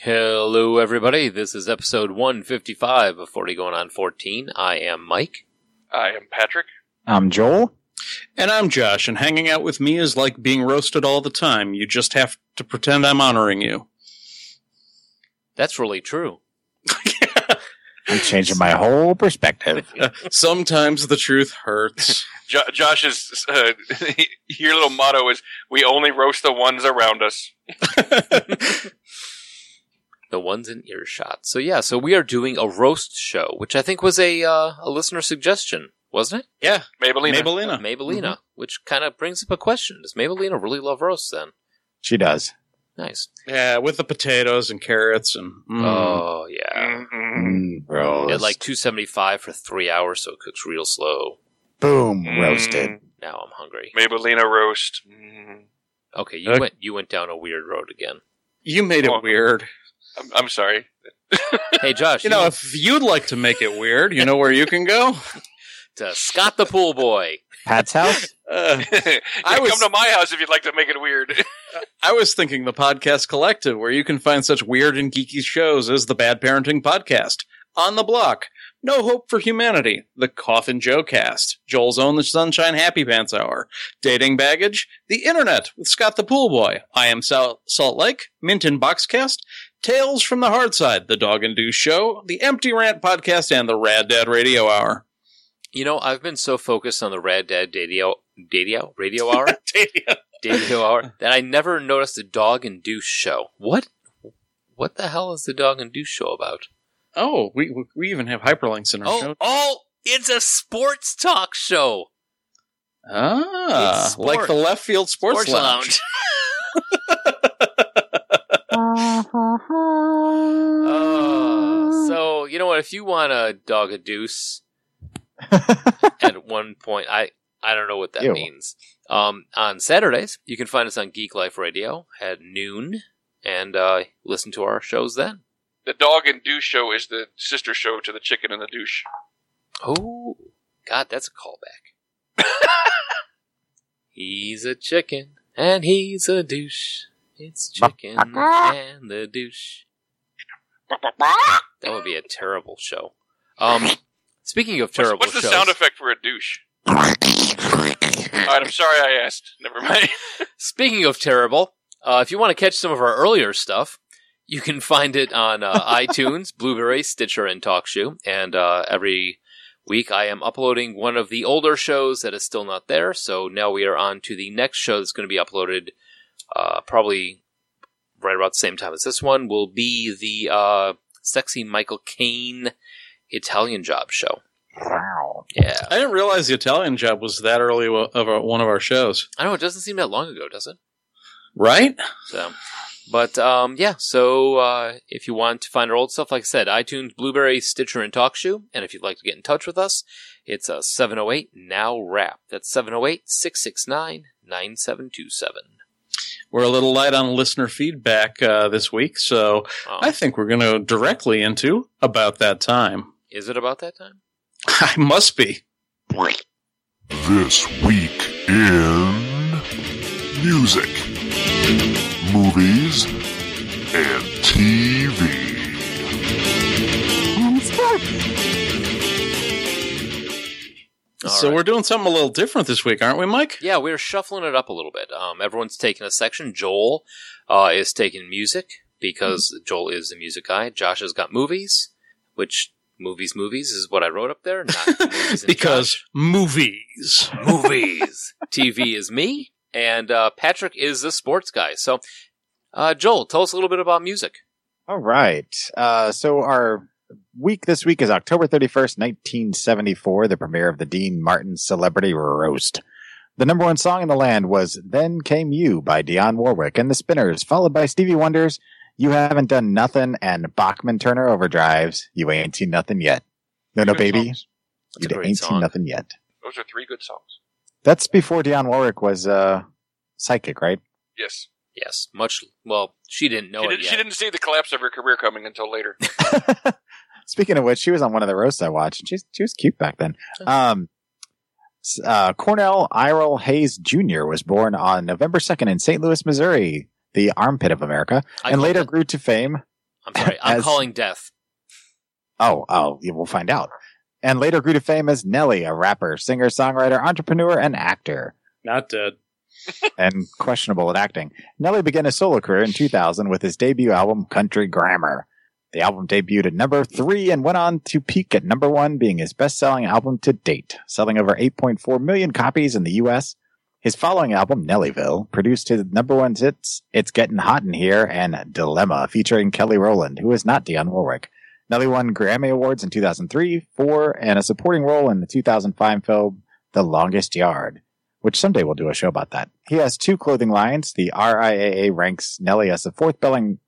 Hello, everybody. This is episode 155 of 40 Going on 14. I am Mike. I am Patrick. I'm Joel. And I'm Josh, and hanging out with me is like being roasted all the time. You just have to pretend I'm honoring you. That's really true. I'm changing my whole perspective. Sometimes the truth hurts. Josh's your little motto is, we only roast the ones around us. The ones in earshot. So yeah, so we are doing a roast show, which I think was a listener suggestion, wasn't it? Yeah, Maybellina, mm-hmm. Which kind of brings up a question: does Maybellina really love roasts? Then she does. Nice. Yeah, with the potatoes and carrots and oh yeah, roast at like 275 for 3 hours, so it cooks real slow. Boom, roasted. Now I'm hungry. Maybellina roast. Okay, you went down a weird road again. You made it weird. I'm sorry. Hey, Josh. You know, if you'd like to make it weird, you know where you can go? To Scott the Pool Boy. Pat's house? Come to my house if you'd like to make it weird. I was thinking the Podcast Collective, where you can find such weird and geeky shows as the Bad Parenting Podcast, On the Block, No Hope for Humanity, the Coffin Joe Cast, Joel's Own The Sunshine Happy Pants Hour, Dating Baggage, The Internet with Scott the Pool Boy, I Am Salt Lake, Mint and Boxcast, Tales from the Hard Side, The Dog and Deuce Show, The Empty Rant Podcast, and The Rad Dad Radio Hour. You know, I've been so focused on the Rad Dad Radio Hour Radio Hour that I never noticed the Dog and Deuce Show. What the hell is the Dog and Deuce Show about? Oh, we even have hyperlinks in our show. Oh, it's a sports talk show. Ah, like the Left Field Sports Lounge. So, you know what? If you want a dog a deuce at one point, I don't know what that means. On Saturdays, you can find us on Geek Life Radio at noon and listen to our shows then. The Dog and Deuce Show is the sister show to the Chicken and the Douche. Oh, God, that's a callback. He's a chicken and he's a douche. It's Chicken and the Douche. That would be a terrible show. Speaking of terrible shows... What's the sound effect for a douche? All right, I'm sorry I asked. Never mind. Speaking of terrible, if you want to catch some of our earlier stuff, you can find it on iTunes, Blueberry, Stitcher, and TalkShoe. And every week I am uploading one of the older shows that is still not there. So now we are on to the next show that's going to be uploaded... probably right about the same time as this one will be the Sexy Michael Caine Italian Job show. Wow. Yeah. I didn't realize the Italian Job was that early of one of our shows. I know. It doesn't seem that long ago, does it? Right? So, but, yeah. So, if you want to find our old stuff, like I said, iTunes, Blueberry, Stitcher, and TalkShoe. And if you'd like to get in touch with us, it's 708-NOW-RAP. That's 708-669-9727. We're a little light on listener feedback this week, so I think we're going to directly into About That Time. Is it About That Time? I must be. This week in music, movies, and TV. And So we're doing something a little different this week, aren't we, Mike? Yeah, we're shuffling it up a little bit. Everyone's taking a section. Joel is taking music, because Joel is the music guy. Josh has got movies, which movies is what I wrote up there. Not movies because Josh. Movies. TV is me, and Patrick is the sports guy. So, Joel, tell us a little bit about music. All right. So our week this week is October 31st, 1974, the premiere of the Dean Martin Celebrity Roast. The number one song in the land was Then Came You by Dionne Warwick and the Spinners, followed by Stevie Wonder's You Haven't Done Nothing and Bachman Turner Overdrive's You Ain't Seen Nothing Yet. No, baby, you ain't seen nothing yet. Those are three good songs. That's before Dionne Warwick was psychic, right? Yes. She didn't know it yet. She didn't see the collapse of her career coming until later. Speaking of which, she was on one of the roasts I watched. She was cute back then. Cornell Irl Hayes Jr. was born on November 2nd in St. Louis, Missouri, the armpit of America, and later grew to fame. I'm sorry, I'm calling death. Oh, we'll find out. And later grew to fame as Nelly, a rapper, singer, songwriter, entrepreneur, and actor. Not dead. And questionable at acting. Nelly began his solo career in 2000 with his debut album, Country Grammar. The album debuted at number 3 and went on to peak at number 1, being his best-selling album to date, selling over 8.4 million copies in the U.S. His following album, Nellyville, produced his number 1 hits, It's Getting Hot in Here, and Dilemma, featuring Kelly Rowland, who is not Dionne Warwick. Nelly won Grammy Awards in 2003, 2004, and a supporting role in the 2005 film, The Longest Yard, which someday we'll do a show about that. He has 2 clothing lines. The RIAA ranks Nelly as the 4th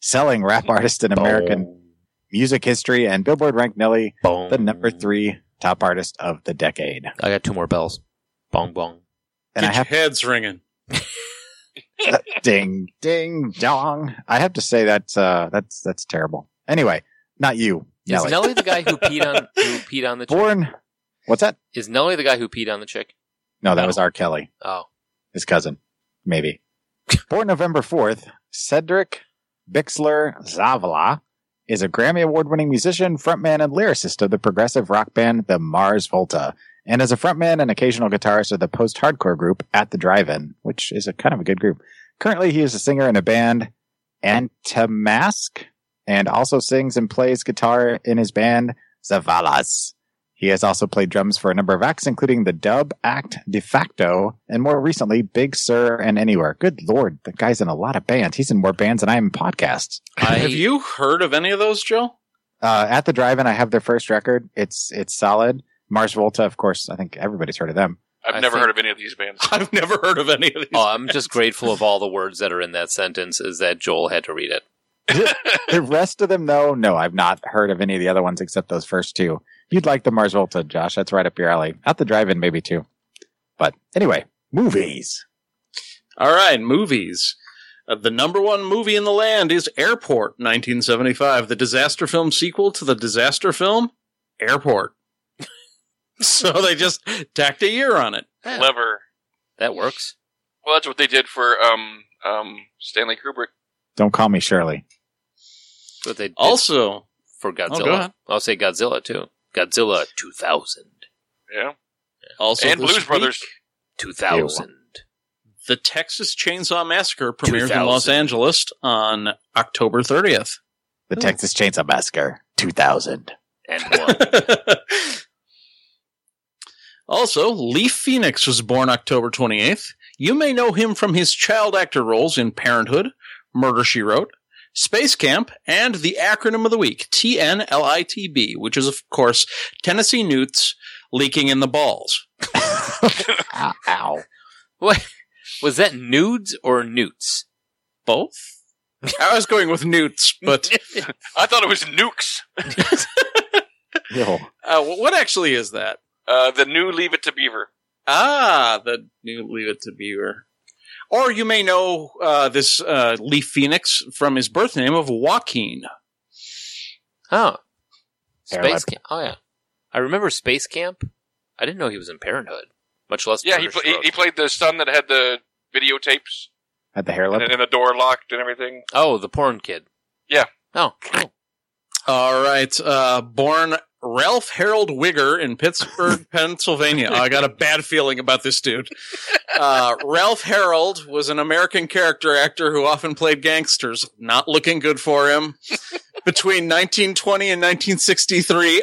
selling rap artist in American music history, and Billboard ranked Nelly the number 3 top artist of the decade. I got 2 more bells. Bong, bong. And your head's ringing. Ding, ding, dong. I have to say that's terrible. Anyway, not you, Nelly. Is Nelly the guy who peed on the chick? What's that? Is Nelly the guy who peed on the chick? No, that was R. Kelly. Oh. His cousin. Maybe. Born November 4th, Cedric Bixler-Zavala is a Grammy Award-winning musician, frontman, and lyricist of the progressive rock band The Mars Volta, and as a frontman and occasional guitarist of the post-hardcore group At The Drive-In, which is a kind of a good group. Currently, he is a singer in a band, Antamask, and also sings and plays guitar in his band, Zavalas. He has also played drums for a number of acts, including The Dub Act, De Facto, and more recently, Big Sur and Anywhere. Good Lord, the guy's in a lot of bands. He's in more bands than I am in podcasts. Have you heard of any of those, Joe? At the Drive-In, I have their first record. It's solid. Mars Volta, of course, I think everybody's heard of them. I've never heard of any of these bands. I've never heard of any of these bands. I'm just grateful of all the words that are in that sentence is that Joel had to read it. The rest of them, though, no, I've not heard of any of the other ones except those first 2. You'd like the Mars Volta, Josh. That's right up your alley. At the Drive-In, maybe, too. But anyway, movies. All right, movies. The number 1 movie in the land is Airport 1975, the disaster film sequel to the disaster film Airport. So they just tacked a year on it. Yeah. Clever. That works. Well, that's what they did for Stanley Kubrick. Don't call me Shirley. But they did also for Godzilla. Oh, I'll say Godzilla, too. Godzilla 2000. Yeah. Also and Blues Brothers 2000. The Texas Chainsaw Massacre premieres in Los Angeles on October 30th. The Texas Chainsaw Massacre 2001. Also, Leaf Phoenix was born October 28th. You may know him from his child actor roles in Parenthood, Murder, She Wrote, Space Camp, and the acronym of the week, TNLITB, which is, of course, Tennessee Newts Leaking in the Balls. Ow. What? Was that nudes or newts? Both? I was going with newts, but I thought it was nukes. No. What actually is that? The new Leave It to Beaver. Ah, the new Leave It to Beaver. Or you may know this Leaf Phoenix from his birth name of Joaquin. Oh. Space Camp. Oh, yeah. I remember Space Camp. I didn't know he was in Parenthood, much less. Yeah, he played the son that had the videotapes. Had the hair lip? And the door locked and everything. Oh, the porn kid. Yeah. Oh. Cool. All right. Born Ralph Harolde Wigger in Pittsburgh, Pennsylvania. I got a bad feeling about this dude. Ralph Harolde was an American character actor who often played gangsters. Not looking good for him. Between 1920 and 1963,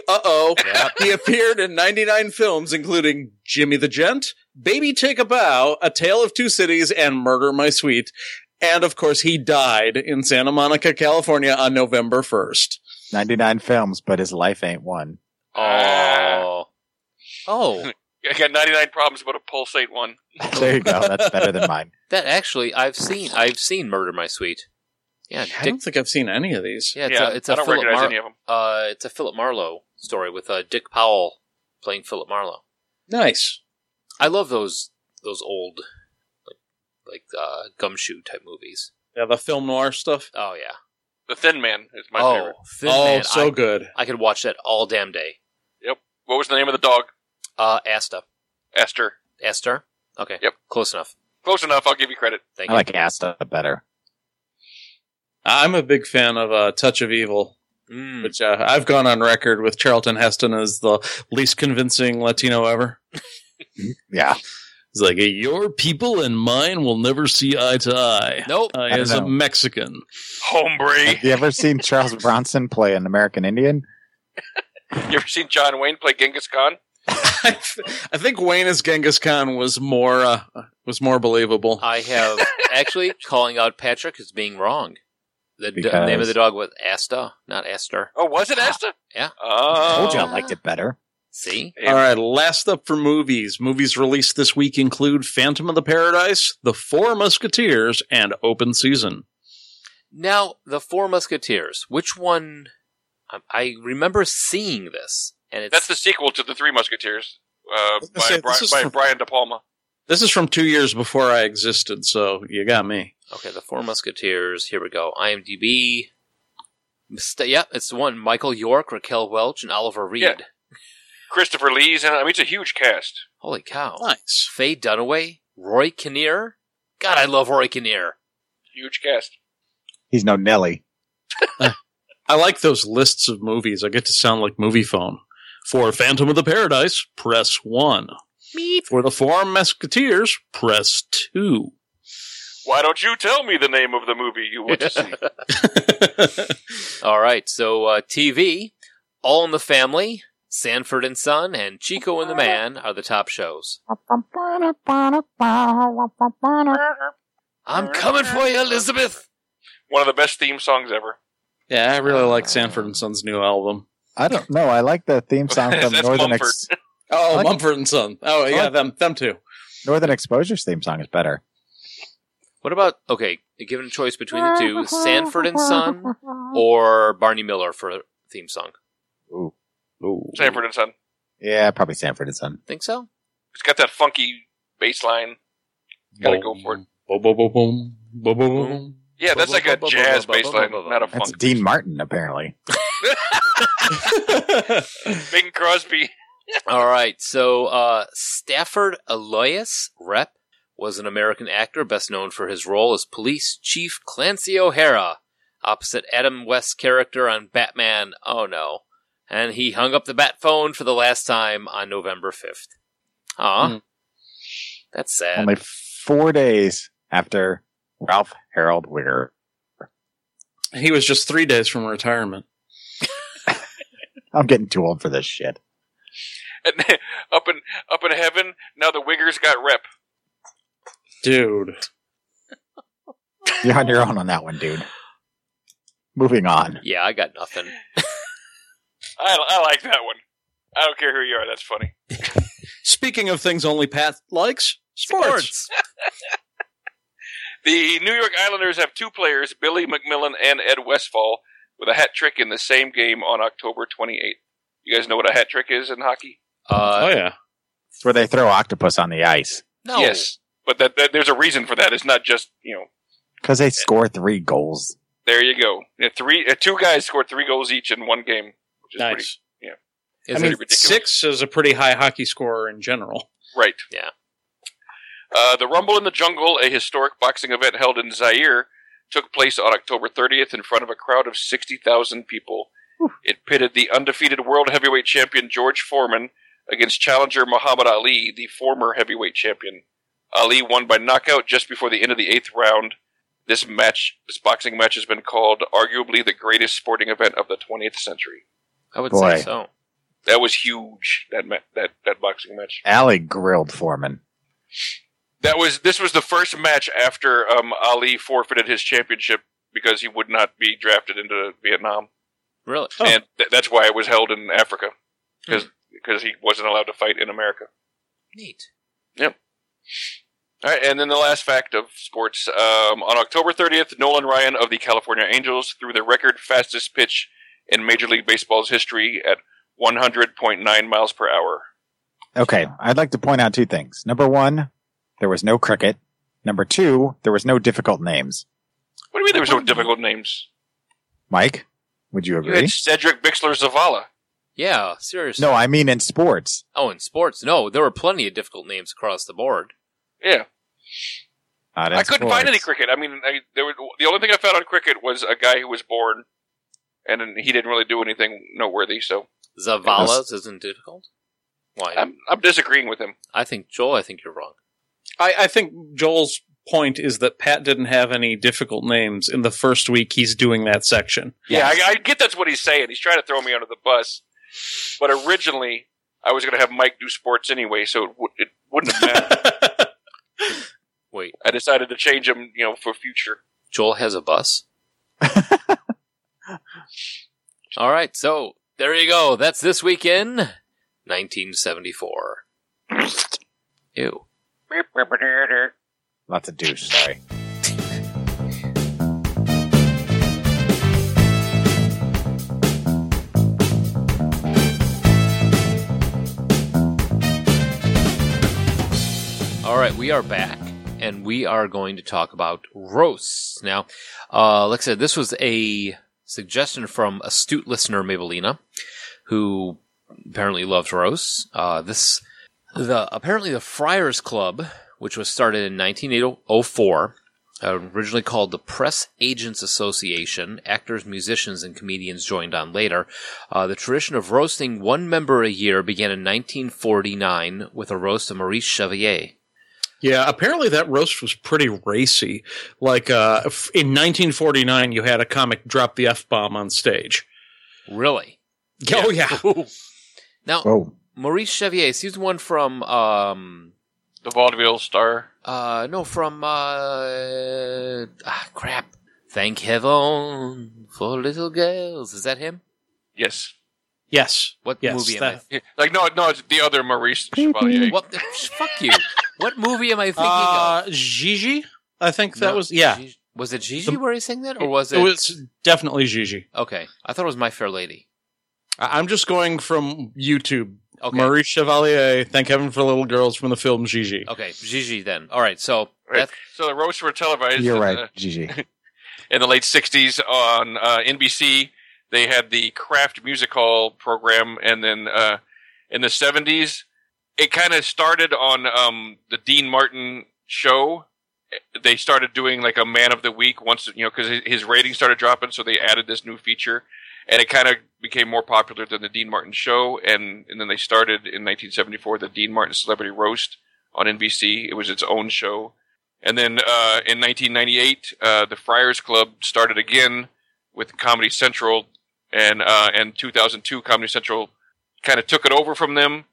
he appeared in 99 films, including Jimmy the Gent, Baby Take a Bow, A Tale of Two Cities, and Murder My Sweet. And, of course, he died in Santa Monica, California on November 1st. 99 films, but his life ain't one. Oh. I got 99 problems, but a pulse ain't one. There you go. That's better than mine. That actually, I've seen Murder My Sweet. Yeah, I don't think I've seen any of these. Yeah, it's a I don't Philip recognize any of them. It's a Philip Marlowe story with Dick Powell playing Philip Marlowe. Nice. I love those old like gumshoe type movies. Yeah, the film noir stuff. Oh yeah, The Thin Man is my favorite. Thin Man. So good. I could watch that all damn day. Yep. What was the name of the dog? Asta. Aster. Okay. Yep. Close enough. I'll give you credit. Thank you. I like Asta better. I'm a big fan of Touch of Evil, which I've gone on record with Charlton Heston as the least convincing Latino ever. Yeah. He's like, your people and mine will never see eye to eye. Nope. As a Mexican. Hombre. Have you ever seen Charles Bronson play an American Indian? You ever seen John Wayne play Genghis Khan? I think Wayne as Genghis Khan was more believable. I have actually calling out Patrick as being wrong. The name of the dog was Asta, not Aster. Oh, was it Asta? Yeah. Oh. I told you I liked it better. See? All right, last up for movies. Movies released this week include Phantom of the Paradise, The Four Musketeers, and Open Season. Now, The Four Musketeers, which one? I remember seeing this. And that's the sequel to The Three Musketeers by Brian De Palma. This is from 2 years before I existed, so you got me. Okay, The Four Musketeers. Here we go. IMDb. It's the one. Michael York, Raquel Welch, and Oliver Reed. Yeah. Christopher Lee's in it. I mean, it's a huge cast. Holy cow. Nice. Faye Dunaway, Roy Kinnear. God, I love Roy Kinnear. Huge cast. He's no Nelly. I like those lists of movies. I get to sound like Movie Phone. For Phantom of the Paradise, press 1. Meep. For The Four Musketeers, press 2. Why don't you tell me the name of the movie you want to see? All right, so TV, All in the Family, Sanford and Son, and Chico and the Man are the top shows. I'm coming for you, Elizabeth! One of the best theme songs ever. Yeah, I really like Sanford and Son's new album. I don't know. I like the theme song from Northern Exposure. Mumford and Son. Oh, yeah, them too. Northern Exposure's theme song is better. What about, given a choice between the two, Sanford and Son or Barney Miller for a theme song? Ooh. Sanford and Son. Yeah, probably Sanford and Son. Think so? It's got that funky bass line. Gotta go for it. Boom, boom, boom, boom, boom, boom, boom. Yeah, that's like a jazz bass line, not a funk. That's Dean Martin, apparently. Bing Crosby. All right, so Stafford Elias Rep was an American actor best known for his role as Police Chief Clancy O'Hara, opposite Adam West's character on Batman, Oh No. And he hung up the bat phone for the last time on November 5th. Aw. That's sad. Only 4 days after Ralph Harolde Wigger. He was just 3 days from retirement. I'm getting too old for this shit. And up in heaven, now the Wiggers got rep. Dude. You're on your own on that one, dude. Moving on. Yeah, I got nothing. I like that one. I don't care who you are. That's funny. Speaking of things only Pat likes, sports. The New York Islanders have two players, Billy McMillan and Ed Westfall, with a hat trick in the same game on October 28th. You guys know what a hat trick is in hockey? Yeah. It's where they throw octopus on the ice. No. Yes, but there's a reason for that. It's not just, because they score 3 goals. There you go. Two guys scored 3 goals each in one game. Which is nice. Pretty, yeah. I mean, ridiculous. 6 is a pretty high hockey scorer in general. Right. Yeah. The Rumble in the Jungle, a historic boxing event held in Zaire, took place on October 30th in front of a crowd of 60,000 people It pitted the undefeated world heavyweight champion George Foreman against challenger Muhammad Ali, the former heavyweight champion. Ali won by knockout just before the end of the 8th round. This boxing match has been called arguably the greatest sporting event of the 20th century. I would say so. That was huge, that boxing match. Ali grilled Foreman. This was the first match after Ali forfeited his championship because he would not be drafted into Vietnam. Really? Oh. And that's why it was held in Africa, because he wasn't allowed to fight in America. Neat. Yep. All right, and then the last fact of sports. On October 30th, Nolan Ryan of the California Angels threw the record fastest pitch in Major League Baseball's history at 100.9 miles per hour. Okay, I'd like to point out two things. Number one, there was no cricket. Number two, there was no difficult names. What do you mean there was no difficult names? Mike, would you agree? You had Cedric Bixler-Zavala. Yeah, seriously. No, I mean in sports. Oh, in sports. No, there were plenty of difficult names across the board. Yeah. I couldn't find any cricket. I mean, the only thing I found on cricket was a guy who was born, and he didn't really do anything noteworthy, so. Zavala's isn't difficult? Why? I'm disagreeing with him. I think you're wrong. I think Joel's point is that Pat didn't have any difficult names in the first week he's doing that section. Yes. Yeah, I get that's what he's saying. He's trying to throw me under the bus. But originally, I was going to have Mike do sports anyway, so it wouldn't have mattered. Wait. I decided to change him, for future. Joel has a bus? All right, so there you go. That's this week in 1974. Ew. Lots of douche, sorry. All right, we are back, and we are going to talk about roasts. Now, like I said, this was a suggestion from astute listener Maybellina, who apparently loves roasts. Apparently the Friars Club, which was started in 1904, originally called the Press Agents Association. Actors, musicians, and comedians joined on later. The tradition of roasting one member a year began in 1949 with a roast of Maurice Chevalier. Yeah, apparently that roast was pretty racy. Like, in 1949, you had a comic drop the F-bomb on stage. Really? Yeah. Oh, yeah. Now, Maurice Chevalier, he's one from... The Vaudeville Star? No, from... crap. Thank Heaven for Little Girls. Is that him? Yes. Yes. What movie am I? Like, no, it's the other Maurice Chevalier. What? Fuck you. What movie am I thinking of? Gigi? I think that was... Yeah. Gigi. Was it Gigi where he sang that? Or was it... It was definitely Gigi. Okay. I thought it was My Fair Lady. I'm just going from YouTube. Okay. Maurice Chevalier, Thank Heaven for Little Girls from the film Gigi. Okay. Gigi then. All right. So... Right. So the roasts were televised... You're right. Gigi. In the late 60s on NBC, they had the Kraft Music Hall program. And then in the 70s... It kind of started on the Dean Martin show. They started doing like a Man of the Week once, because his ratings started dropping, so they added this new feature, and it kind of became more popular than the Dean Martin show. And then they started in 1974 the Dean Martin Celebrity Roast on NBC. It was its own show. And then in 1998, the Friars Club started again with Comedy Central, and 2002 Comedy Central kind of took it over from them.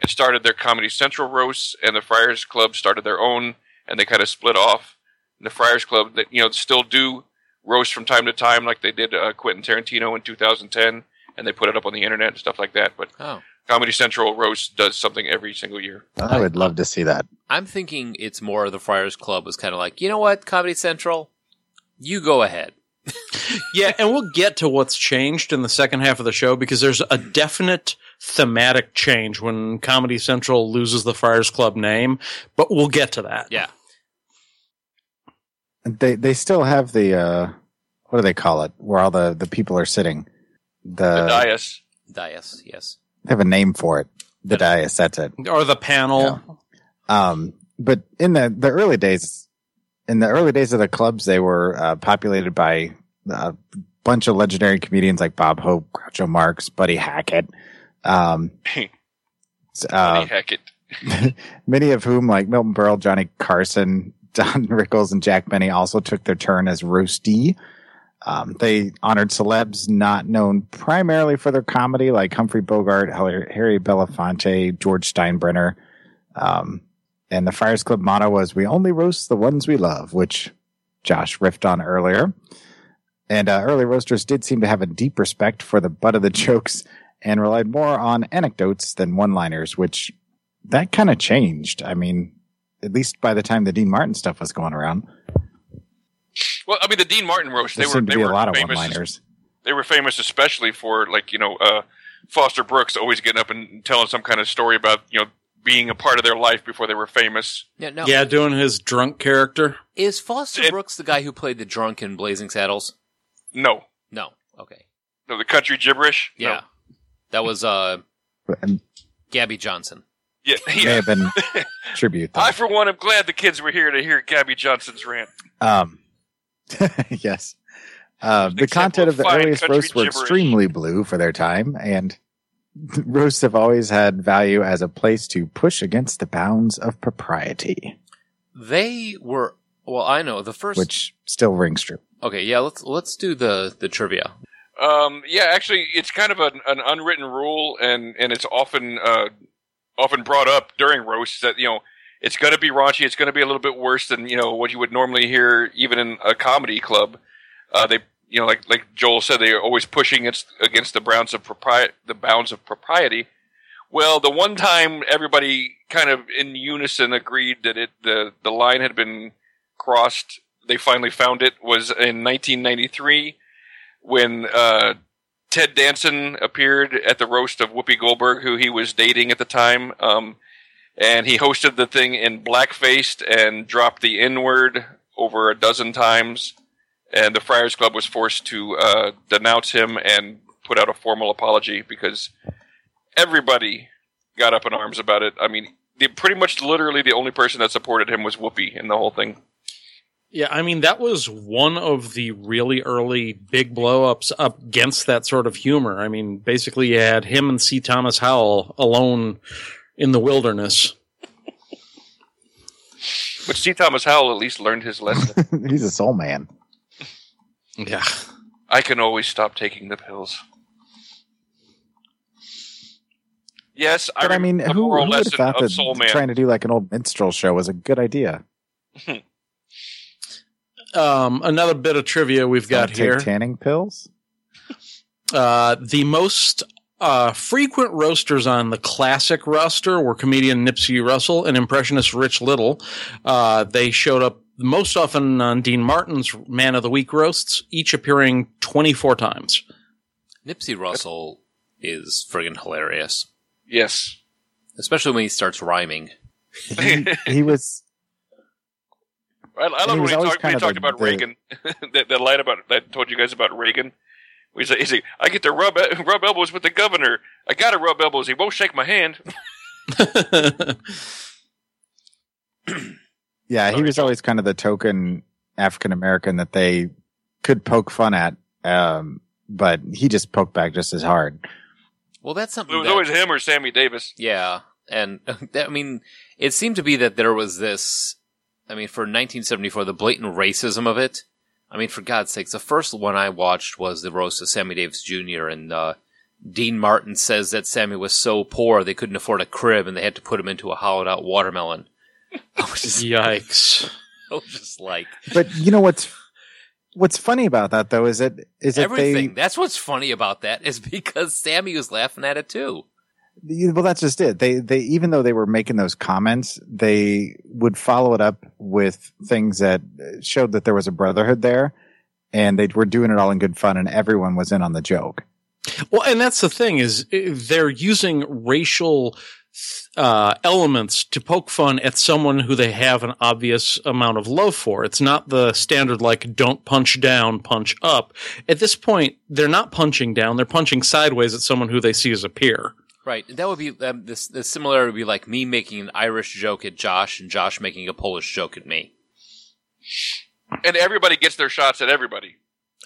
It started their Comedy Central roasts, and the Friars Club started their own, and they kind of split off. And the Friars Club, that still do roasts from time to time, like they did Quentin Tarantino in 2010, and they put it up on the internet and stuff like that. But Comedy Central roast does something every single year. I would love to see that. I'm thinking it's more the Friars Club was kind of like, you know what, Comedy Central, you go ahead. Yeah, and we'll get to what's changed in the second half of the show, because there's a definite thematic change when Comedy Central loses the Friars Club name, but we'll get to that. Yeah. They still have the, what do they call it, where all the people are sitting? The dais. Dais, yes. They have a name for it. The dais, that's it. Or the panel. Yeah. But in the early days... In the early days of the clubs, they were populated by bunch of legendary comedians like Bob Hope, Groucho Marx, Buddy Hackett. Buddy Hackett. Many of whom, like Milton Berle, Johnny Carson, Don Rickles, and Jack Benny, also took their turn as roastee. They honored celebs not known primarily for their comedy, like Humphrey Bogart, Harry Belafonte, George Steinbrenner. And the Friars Club motto was, "We only roast the ones we love," which Josh riffed on earlier. And early roasters did seem to have a deep respect for the butt of the jokes and relied more on anecdotes than one-liners, which that kind of changed. I mean, at least by the time the Dean Martin stuff was going around. Well, I mean, the Dean Martin roast, there seemed to be a lot of one-liners. They were famous especially for, like, you know, Foster Brooks always getting up and telling some kind of story about, you know, being a part of their life before they were famous. Yeah, no. Yeah, doing his drunk character. Is Foster Brooks the guy who played the drunk in Blazing Saddles? No. No. Okay. No, the country gibberish? Yeah. No. That was Gabby Johnson. Yeah. It may have been tribute. Though. I, for one, am glad the kids were here to hear Gabby Johnson's rant. Yes. The content of the earliest roasts were extremely blue for their time, and roasts have always had value as a place to push against the bounds of propriety. They were, well, I know, the first... Which still rings true. Okay, yeah, let's do the trivia. Yeah, actually, it's kind of an unwritten rule, and it's often brought up during roasts that, you know, it's going to be raunchy, it's going to be a little bit worse than, you know, what you would normally hear even in a comedy club. They, you know, like Joel said, they are always pushing against the bounds of propriety. Well, the one time everybody kind of in unison agreed that the line had been crossed, they finally found it, was in 1993 when Ted Danson appeared at the roast of Whoopi Goldberg, who he was dating at the time. And he hosted the thing in blackface and dropped the N-word over a dozen times. And the Friars Club was forced to denounce him and put out a formal apology because everybody got up in arms about it. I mean, pretty much literally the only person that supported him was Whoopi in the whole thing. Yeah, I mean, that was one of the really early big blow-ups up against that sort of humor. I mean, basically you had him and C. Thomas Howell alone in the wilderness. But C. Thomas Howell at least learned his lesson. He's a soul man. Yeah. I can always stop taking the pills. Yes, but I mean, who would have thought that trying to do like an old minstrel show was a good idea? Another bit of trivia we've got here. Tanning pills? The most frequent roasters on the classic roster were comedian Nipsey Russell and impressionist Rich Little. They showed up most often on Dean Martin's Man of the Week roasts, each appearing 24 times. Nipsey Russell is friggin' hilarious. Yes. Especially when he starts rhyming. He was... I love when we talked about Reagan. That line that I told you guys about Reagan. He's like, I get to rub elbows with the governor. I gotta rub elbows. He won't shake my hand. Yeah, he was always kind of the token African American that they could poke fun at, but he just poked back just as hard. Well, that's something. It was always him or Sammy Davis. Yeah, and I mean, it seemed to be that there was this. I mean, for 1974, the blatant racism of it. I mean, for God's sakes, the first one I watched was the roast of Sammy Davis Jr. And Dean Martin says that Sammy was so poor they couldn't afford a crib and they had to put him into a hollowed-out watermelon. Yikes! I was just like, but you know what's funny about that though is that everything. That's what's funny about that is because Sammy was laughing at it too. Well, that's just it. They even though they were making those comments, they would follow it up with things that showed that there was a brotherhood there, and they were doing it all in good fun, and everyone was in on the joke. Well, and that's the thing is they're using racial elements to poke fun at someone who they have an obvious amount of love for. It's not the standard like don't punch down, punch up. At this point, they're not punching down; they're punching sideways at someone who they see as a peer. Right. That would be the similarity would be like me making an Irish joke at Josh and Josh making a Polish joke at me. And everybody gets their shots at everybody.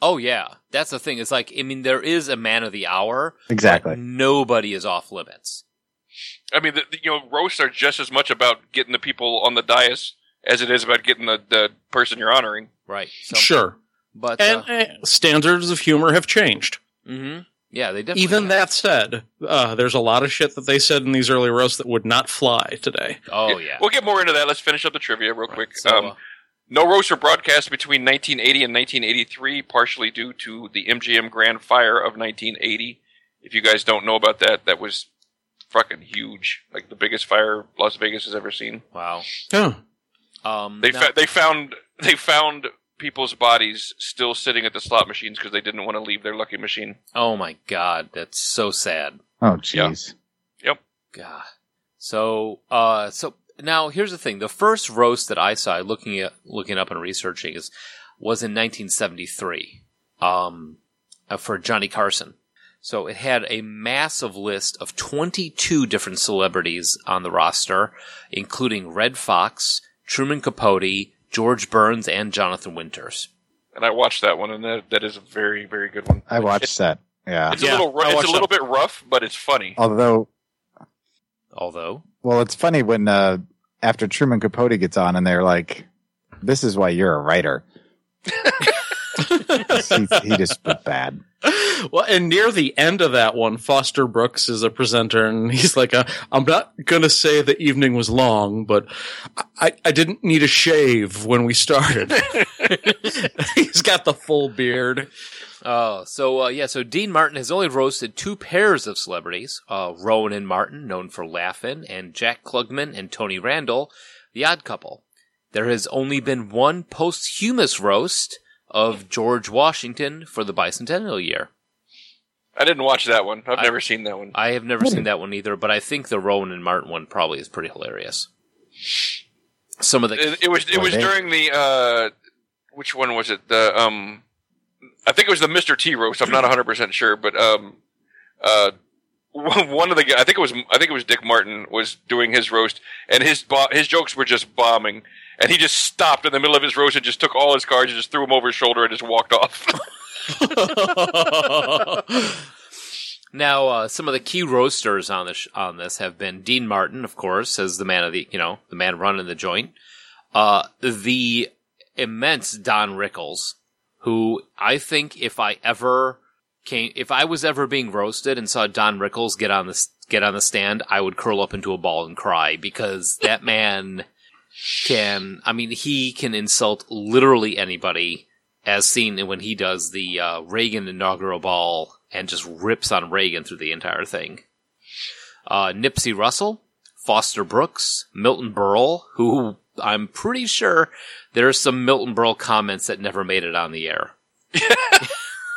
Oh, yeah. That's the thing. It's like, I mean, there is a man of the hour. Exactly. Nobody is off limits. I mean, roasts are just as much about getting the people on the dais as it is about getting the person you're honoring. Right. Something. Sure. But standards of humor have changed. Mm-hmm. Yeah, they definitely even have. That said, there's a lot of shit that they said in these early roasts that would not fly today. Oh, yeah. We'll get more into that. Let's finish up the trivia real quick. So, no roasts were broadcast between 1980 and 1983, partially due to the MGM Grand Fire of 1980. If you guys don't know about that, that was fucking huge. Like the biggest fire Las Vegas has ever seen. Wow. Oh. They found people's bodies still sitting at the slot machines because they didn't want to leave their lucky machine. Oh my God, that's so sad. Oh jeez. Yeah. Yep. God. So now here's the thing: the first roast that I saw, looking up and researching, was in 1973 for Johnny Carson. So it had a massive list of 22 different celebrities on the roster, including Red Fox, Truman Capote, George Burns, and Jonathan Winters. And I watched that one, and that is a very, very good one. I watched that. Yeah, it's a little bit rough, but it's funny. Although, well, it's funny when after Truman Capote gets on, and they're like, "This is why you're a writer." he just put bad. Well, and near the end of that one, Foster Brooks is a presenter, and he's like, I'm not going to say the evening was long, but I didn't need a shave when we started. He's got the full beard. So Dean Martin has only roasted two pairs of celebrities, Rowan and Martin, known for Laugh-In, and Jack Klugman and Tony Randall, The Odd Couple. There has only been one posthumous roast of George Washington for the bicentennial year. I didn't watch that one. I've never seen that one. I have never seen that one either, but I think the Rowan and Martin one probably is pretty hilarious. Some of the it was during the which one was it? The I think it was the Mr. T roast. I'm not 100% sure, but one of the guys, I think it was Dick Martin was doing his roast, and his jokes were just bombing. And he just stopped in the middle of his roast and just took all his cards and just threw them over his shoulder and just walked off. Now, some of the key roasters on this have been Dean Martin, of course, as the man of the man running the joint. The immense Don Rickles, who I think if I was ever being roasted and saw Don Rickles get on the stand, I would curl up into a ball and cry, because that man. He can insult literally anybody, as seen when he does the Reagan inaugural ball and just rips on Reagan through the entire thing. Nipsey Russell, Foster Brooks, Milton Berle, who I'm pretty sure there are some Milton Berle comments that never made it on the air.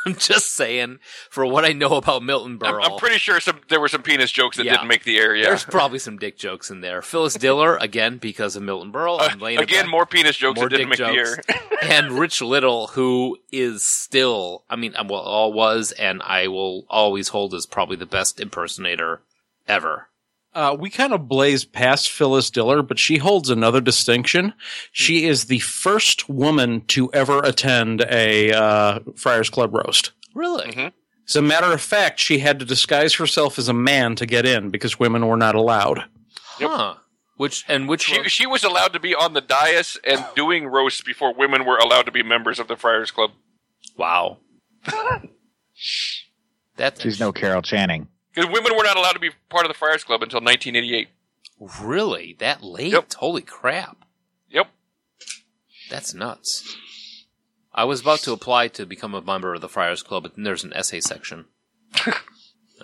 I'm just saying, for what I know about Milton Berle. I'm pretty sure there were some penis jokes that didn't make the air, yeah. There's probably some dick jokes in there. Phyllis Diller, again, because of Milton Berle. Again, more penis jokes that didn't make the air. And Rich Little, who is still, and I will always hold as probably the best impersonator ever. We kind of blaze past Phyllis Diller, but she holds another distinction. She is the first woman to ever attend a Friars Club roast. Really? Mm-hmm. As a matter of fact, she had to disguise herself as a man to get in because women were not allowed. Huh. She was allowed to be on the dais and doing roasts before women were allowed to be members of the Friars Club. Wow. She's no Carol Channing. Because women were not allowed to be part of the Friars Club until 1988. Really? That late? Yep. Holy crap. Yep. That's nuts. I was about to apply to become a member of the Friars Club, but then there's an essay section. I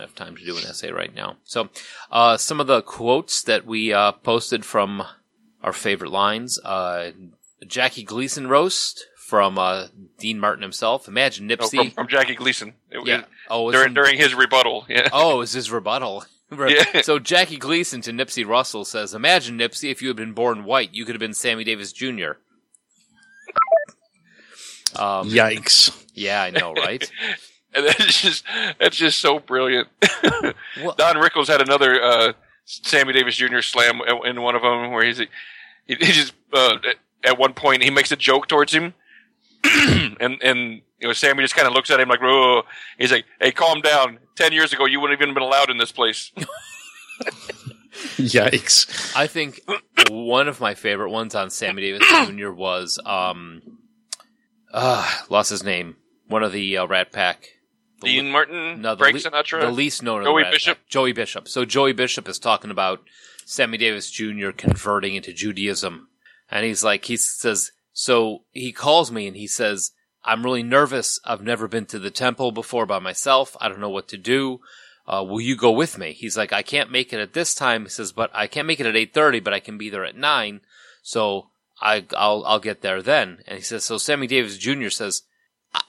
have time to do an essay right now. So, some of the quotes that we posted from our favorite lines. Jackie Gleason roast. From Dean Martin himself. Imagine Nipsey. No, from Jackie Gleason. During his rebuttal. Yeah. Oh, it was his rebuttal. Yeah. So Jackie Gleason to Nipsey Russell says, "Imagine, Nipsey, if you had been born white, you could have been Sammy Davis Jr." Yikes. Yeah, I know, right? And that's just so brilliant. Well, Don Rickles had another Sammy Davis Jr. slam in one of them where he just at one point he makes a joke towards him. and You know, Sammy just kind of looks at him like, "Whoa." He's like, "Hey, calm down. 10 years ago, you wouldn't have even been allowed in this place." Yikes. I think one of my favorite ones on Sammy Davis Jr. was, lost his name. One of the Rat Pack. Dean Martin? No, Frank Sinatra? The least known of the Rat Pack. Joey Bishop. So Joey Bishop is talking about Sammy Davis Jr. converting into Judaism. And he's like, he says, so he calls me and he says, "I'm really nervous. I've never been to the temple before by myself. I don't know what to do. Will you go with me?" He's like, "I can't make it at this time." He says, "But I can't make it at 8:30, but I can be there at 9. So I'll get there then." And he says, so Sammy Davis Jr. says,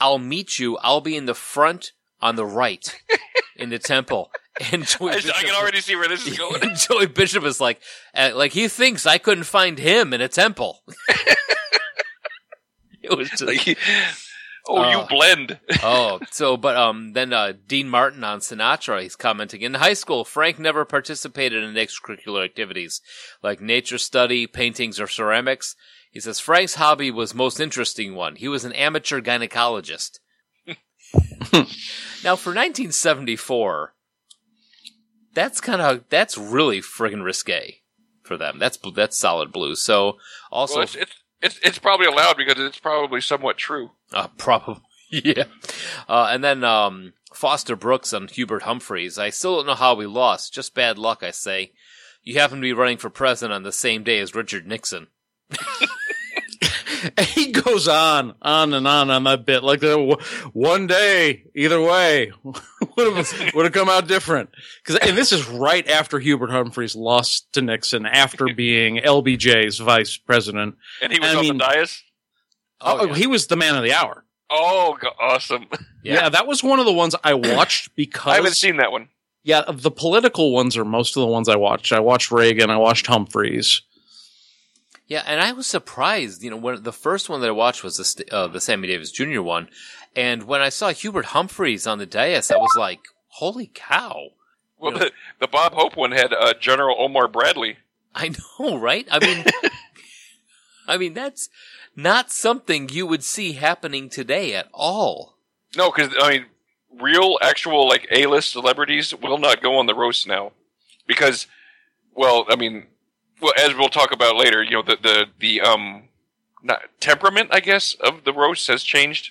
"I'll meet you. I'll be in the front on the right in the temple." And I can already see where this is going. And Joey Bishop is like he thinks I couldn't find him in a temple. It was just, like, you blend. Then Dean Martin on Sinatra, he's commenting, "In high school, Frank never participated in extracurricular activities like nature study, paintings, or ceramics." He says, "Frank's hobby was most interesting one. He was an amateur gynecologist." Now, for 1974, that's really friggin' risque for them. That's solid blue. So also. Well, it's probably allowed because it's probably somewhat true. Probably, yeah. And then Foster Brooks on Hubert Humphreys. "I still don't know how we lost. Just bad luck, I say. You happen to be running for president on the same day as Richard Nixon." He goes on and on that bit. Like, one day, either way, would have come out different. And this is right after Hubert Humphreys lost to Nixon, after being LBJ's vice president. And he was the dais? Oh, yeah. He was the man of the hour. Oh, awesome. Yeah, that was one of the ones I watched because... I haven't seen that one. Yeah, the political ones are most of the ones I watched. I watched Reagan, I watched Humphreys. Yeah, and I was surprised. You know, when the first one that I watched was the Sammy Davis Jr. one, and when I saw Hubert Humphreys on the dais, I was like, "Holy cow!" Well, the Bob Hope one had General Omar Bradley. I know, right? I mean, that's not something you would see happening today at all. No, because real, actual, like A-list celebrities will not go on the roast now because, Well, as we'll talk about later, you know, the temperament, I guess, of the roast has changed.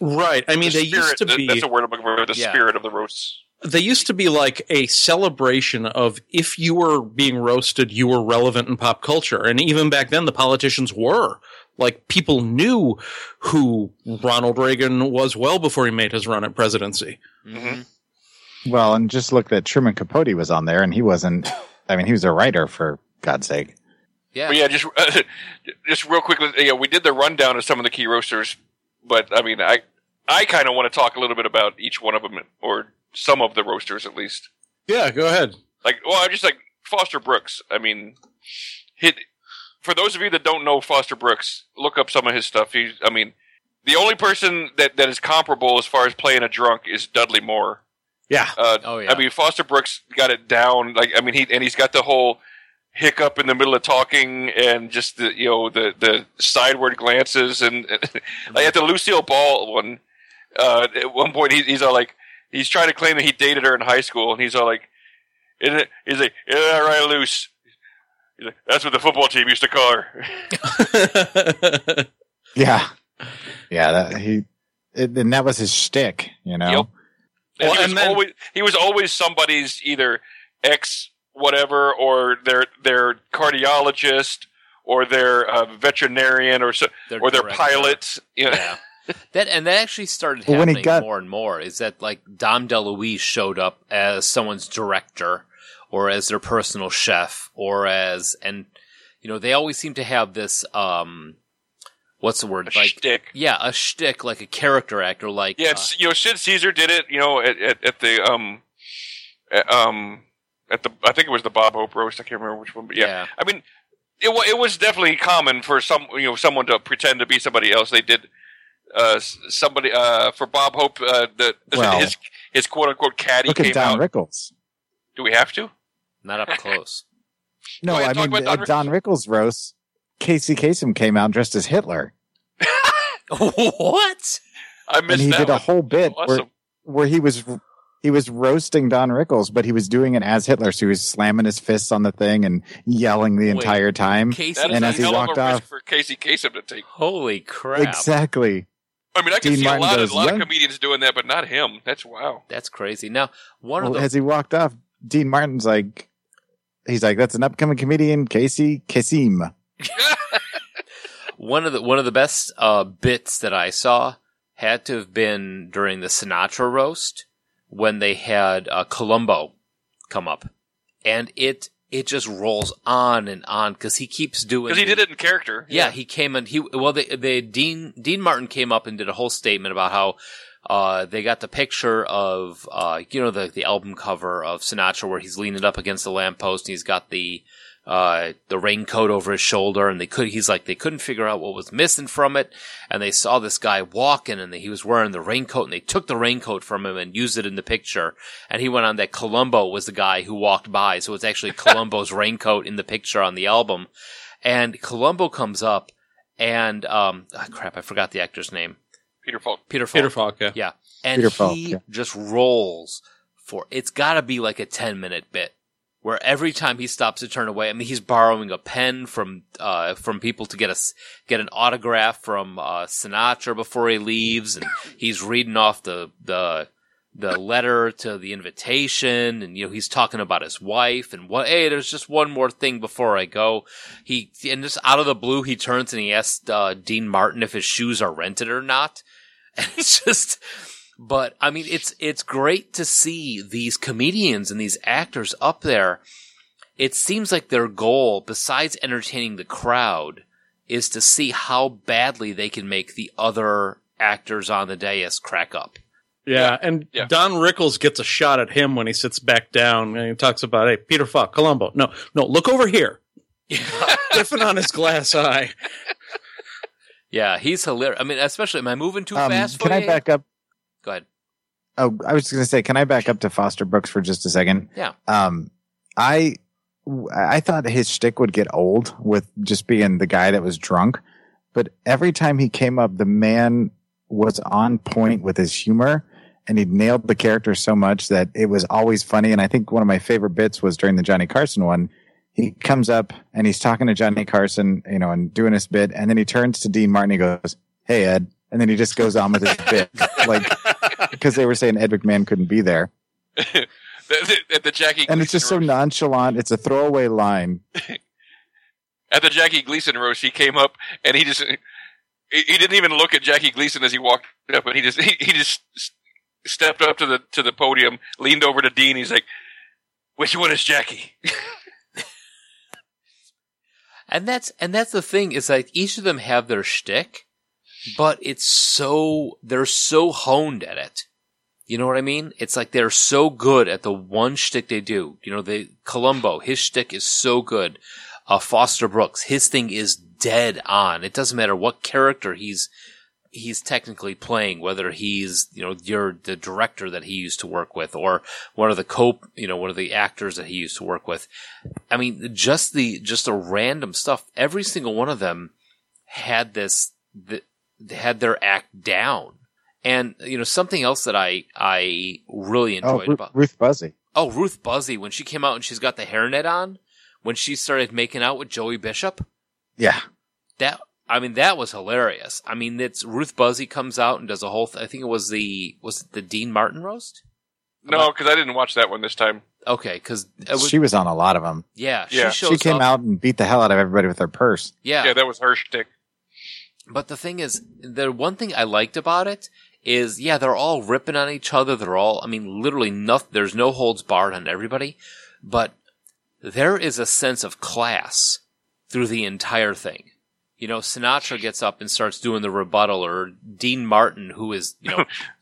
Right. I mean, they used to be... That's a word I'm looking for, the spirit of the roast. They used to be like a celebration of if you were being roasted, you were relevant in pop culture. And even back then, the politicians were. Like, people knew who Ronald Reagan was well before he made his run at presidency. Mm-hmm. Well, and just look that Truman Capote was on there, and he wasn't... I mean, he was a writer for... God's sake. Yeah. But yeah, just real quickly, you know, we did the rundown of some of the key roasters, but I mean, I kind of want to talk a little bit about each one of them, or some of the roasters at least. Yeah, go ahead. I'm just like Foster Brooks. I mean, for those of you that don't know Foster Brooks, look up some of his stuff. The only person that is comparable as far as playing a drunk is Dudley Moore. Yeah. Yeah. I mean, Foster Brooks got it down. Like, I mean, he's got the whole hiccup in the middle of talking, and just the sideward glances, and like at the Lucille Ball one, at one point he's all like, he's trying to claim that he dated her in high school, and he's all like, he's like, "Yeah, right, Luce." He's like, "That's what the football team used to call her." yeah, and that was his shtick, you know. Yep. And he was always somebody's either ex whatever, or their cardiologist, or their veterinarian, or their pilot. You know? Yeah, that actually started happening more and more. Is that like Dom DeLuise showed up as someone's director, or as their personal chef, and they always seem to have this what's the word? Shtick. Yeah, a shtick, like a character actor. Like Sid Caesar did it. You know, at the I think it was the Bob Hope roast. I can't remember which one, but yeah. I mean, it was definitely common for someone to pretend to be somebody else. They did somebody for Bob Hope. His quote unquote caddy. Look at Don Rickles. Do we have to? Not up close. No, I mean at Don Rickles' roast, Casey Kasem came out dressed as Hitler. What? I missed that. And he did a whole bit where he was roasting Don Rickles, but he was doing it as Hitler. So he was slamming his fists on the thing and yelling the entire time. Casey, and as he walked off, for Casey Kasem to take. Holy crap! Exactly. I mean, I can see a lot of comedians doing that, but not him. That's wow. That's crazy. Now, as he walked off, Dean Martin's like, that's an upcoming comedian, Casey Kasem. One of the best bits that I saw had to have been during the Sinatra roast when they had Columbo come up, and it just rolls on and on because he keeps doing. Because he did it in character. Yeah, yeah. He came and Dean Martin came up and did a whole statement about how they got the picture of the album cover of Sinatra where he's leaning up against the lamppost and he's got the raincoat over his shoulder, and they couldn't figure out what was missing from it, and they saw this guy walking and he was wearing the raincoat, and they took the raincoat from him and used it in the picture, and he went on that Columbo was the guy who walked by, so it's actually Columbo's raincoat in the picture on the album. And Columbo comes up and I forgot the actor's name. Peter Falk, yeah. And he just rolls for it's got to be like a 10-minute bit, where every time he stops to turn away, I mean, he's borrowing a pen from people to get an autograph from Sinatra before he leaves, and he's reading off the letter to the invitation, and he's talking about his wife, and hey, there's just one more thing before I go. And just out of the blue, he turns and he asks Dean Martin if his shoes are rented or not, and it's just. But I mean, it's great to see these comedians and these actors up there. It seems like their goal, besides entertaining the crowd, is to see how badly they can make the other actors on the dais crack up. Yeah, and yeah. Don Rickles gets a shot at him when he sits back down and he talks about, hey, Peter Falk, Columbo. No, look over here. Diffing on his glass eye. Yeah, he's hilarious. I mean, especially, am I moving too fast for you? Can I back up? Go ahead. Oh, I was going to say, can I back up to Foster Brooks for just a second? Yeah. I thought his shtick would get old with just being the guy that was drunk, but every time he came up, the man was on point with his humor, and he nailed the character so much that it was always funny. And I think one of my favorite bits was during the Johnny Carson one. He comes up and he's talking to Johnny Carson, and doing his bit, and then he turns to Dean Martin. He goes, "Hey, Ed." And then he just goes on with his bit, because they were saying Ed McMahon couldn't be there. the Jackie Gleason and it's just so nonchalant. It's a throwaway line. At the Jackie Gleason roast, he came up and he didn't even look at Jackie Gleason as he walked up, and he just stepped up to the podium, leaned over to Dean. He's like, "Which one is Jackie?" and that's the thing is like each of them have their shtick. But they're so honed at it. You know what I mean? It's like they're so good at the one shtick they do. Columbo, his shtick is so good. Foster Brooks, his thing is dead on. It doesn't matter what character he's technically playing, whether he's, you're the director that he used to work with or one of the actors that he used to work with. I mean, just the random stuff. Every single one of them had they had their act down. And, something else that I really enjoyed about Ruth Buzzy. Oh, Ruth Buzzy, when she came out and she's got the hairnet on, when she started making out with Joey Bishop. Yeah. That was hilarious. I mean, it's Ruth Buzzy comes out and does a whole I think it was the Dean Martin roast? No, because I didn't watch that one this time. Okay, because she was on a lot of them. Yeah. She came out and beat the hell out of everybody with her purse. Yeah. Yeah, that was her shtick. But the thing is, the one thing I liked about it is, yeah, they're all ripping on each other. They're all, I mean, literally nothing. There's no holds barred on everybody. But there is a sense of class through the entire thing. Sinatra gets up and starts doing the rebuttal, or Dean Martin, who is,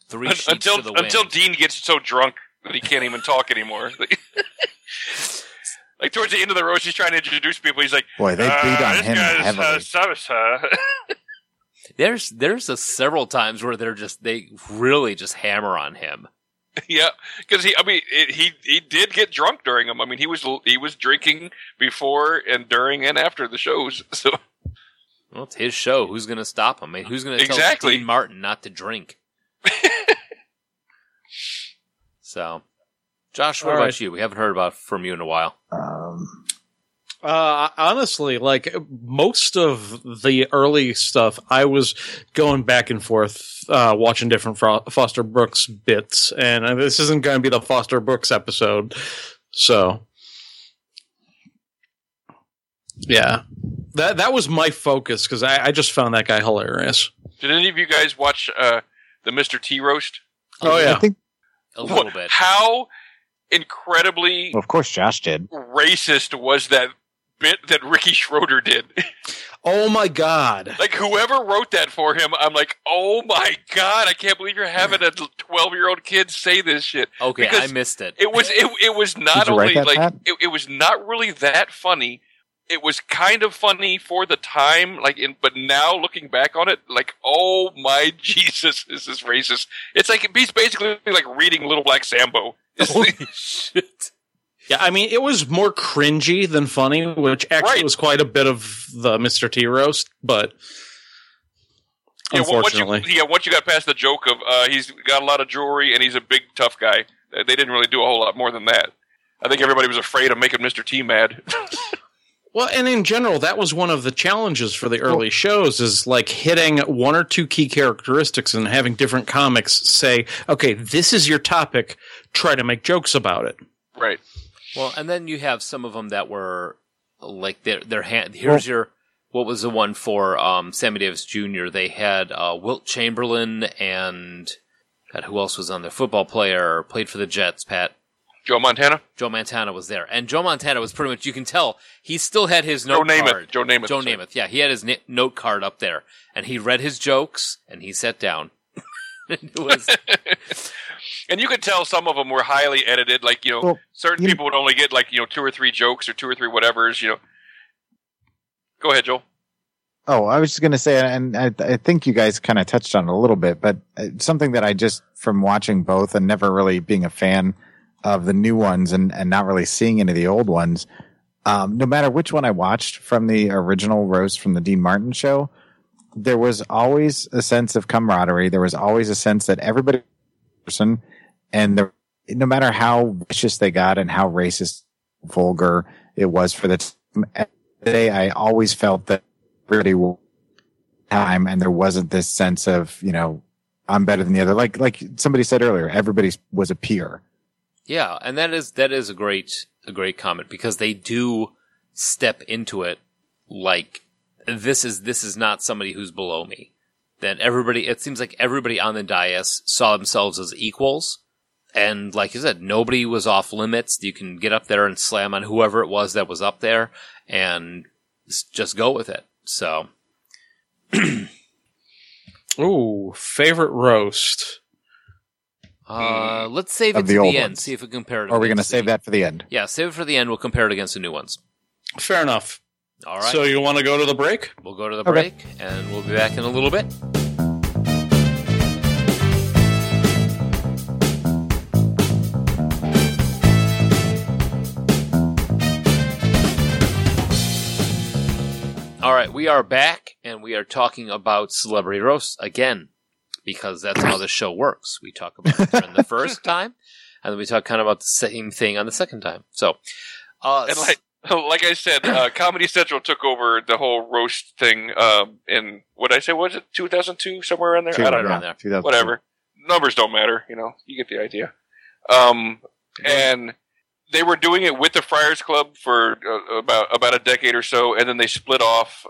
three sheets to the wind. Until Dean gets so drunk that he can't even talk anymore. Like, towards the end of the road, she's trying to introduce people. He's like, boy, they beat on him heavily. There's several times where they really just hammer on him. Yeah, because he did get drunk during them. I mean, he was drinking before and during and after the shows. So, well, it's his show. Who's going to stop him? I mean, who's going to tell Dean Martin not to drink? So, Josh, what about you? We haven't heard about from you in a while. Honestly, like most of the early stuff, I was going back and forth watching different Foster Brooks bits, and this isn't going to be the Foster Brooks episode. So, yeah, that was my focus because I just found that guy hilarious. Did any of you guys watch the Mr. T roast? Oh yeah, I think a little bit. How incredibly, well, of course, Josh did. Racist was that bit that Ricky Schroeder did. Oh my God. Like whoever wrote that for him, I'm like, oh my God, I can't believe you're having a 12-year-old kid say this shit. Okay, because I missed it. It was not only like it was not really that funny. It was kind of funny for the time, but now looking back on it, like, oh my Jesus, this is racist. It's like he's basically like reading Little Black Sambo. Holy shit. Yeah, I mean, it was more cringy than funny, which actually was quite a bit of the Mr. T roast, but unfortunately. Once you got past the joke of he's got a lot of jewelry and he's a big, tough guy, they didn't really do a whole lot more than that. I think everybody was afraid of making Mr. T mad. Well, and in general, that was one of the challenges for the early shows is like hitting one or two key characteristics and having different comics say, okay, this is your topic, try to make jokes about it. Right. Well, and then you have some of them that were like their hand. Here's what was the one for Sammy Davis Jr.? They had Wilt Chamberlain and God, who else was on there? Football player played for the Jets. Pat. Joe Montana. Joe Montana was there, and Joe Montana was pretty much. You can tell he still had his note card. Joe Namath. Yeah, he had his note card up there, and he read his jokes, and he sat down. It was. And you could tell some of them were highly edited. Like, you know, certain people would only get like, you know, 2 or 3 jokes or 2 or 3 whatevers, you know. Go ahead, Joel. Oh, I was just going to say, and I think you guys kind of touched on it a little bit, but something that I just, from watching both and never really being a fan of the new ones and not really seeing any of the old ones, no matter which one I watched from the original roast from the Dean Martin show, there was always a sense of camaraderie. There was always a sense that everybody person, and no matter how vicious they got and how racist, vulgar it was for the time, today I always felt that everybody was time, and there wasn't this sense of, you know, I'm better than the other. Like somebody said earlier, everybody was a peer. Yeah, and that is a great comment because they do step into it like this is not somebody who's below me. Then everybody, it seems like everybody on the dais saw themselves as equals. And like you said, nobody was off limits. You can get up there and slam on whoever it was that was up there and just go with it. So. Ooh, favorite roast. Let's save it to the end, see if we compare it. Are we going to save that for the end? Yeah, save it for the end. We'll compare it against the new ones. Fair enough. All right. So you want to go to the break? We'll go to the break, and we'll be back in a little bit. All right, we are back, and we are talking about Celebrity Roasts again, because that's how the show works. We talk about it during the first time, and then we talk kind of about the same thing on the second time. So, like I said, Comedy Central took over the whole roast thing in, what did I say, was it 2002, somewhere around there? I don't know. There. Whatever. Numbers don't matter, you know. You get the idea. And they were doing it with the Friars Club for about a decade or so, and then they split off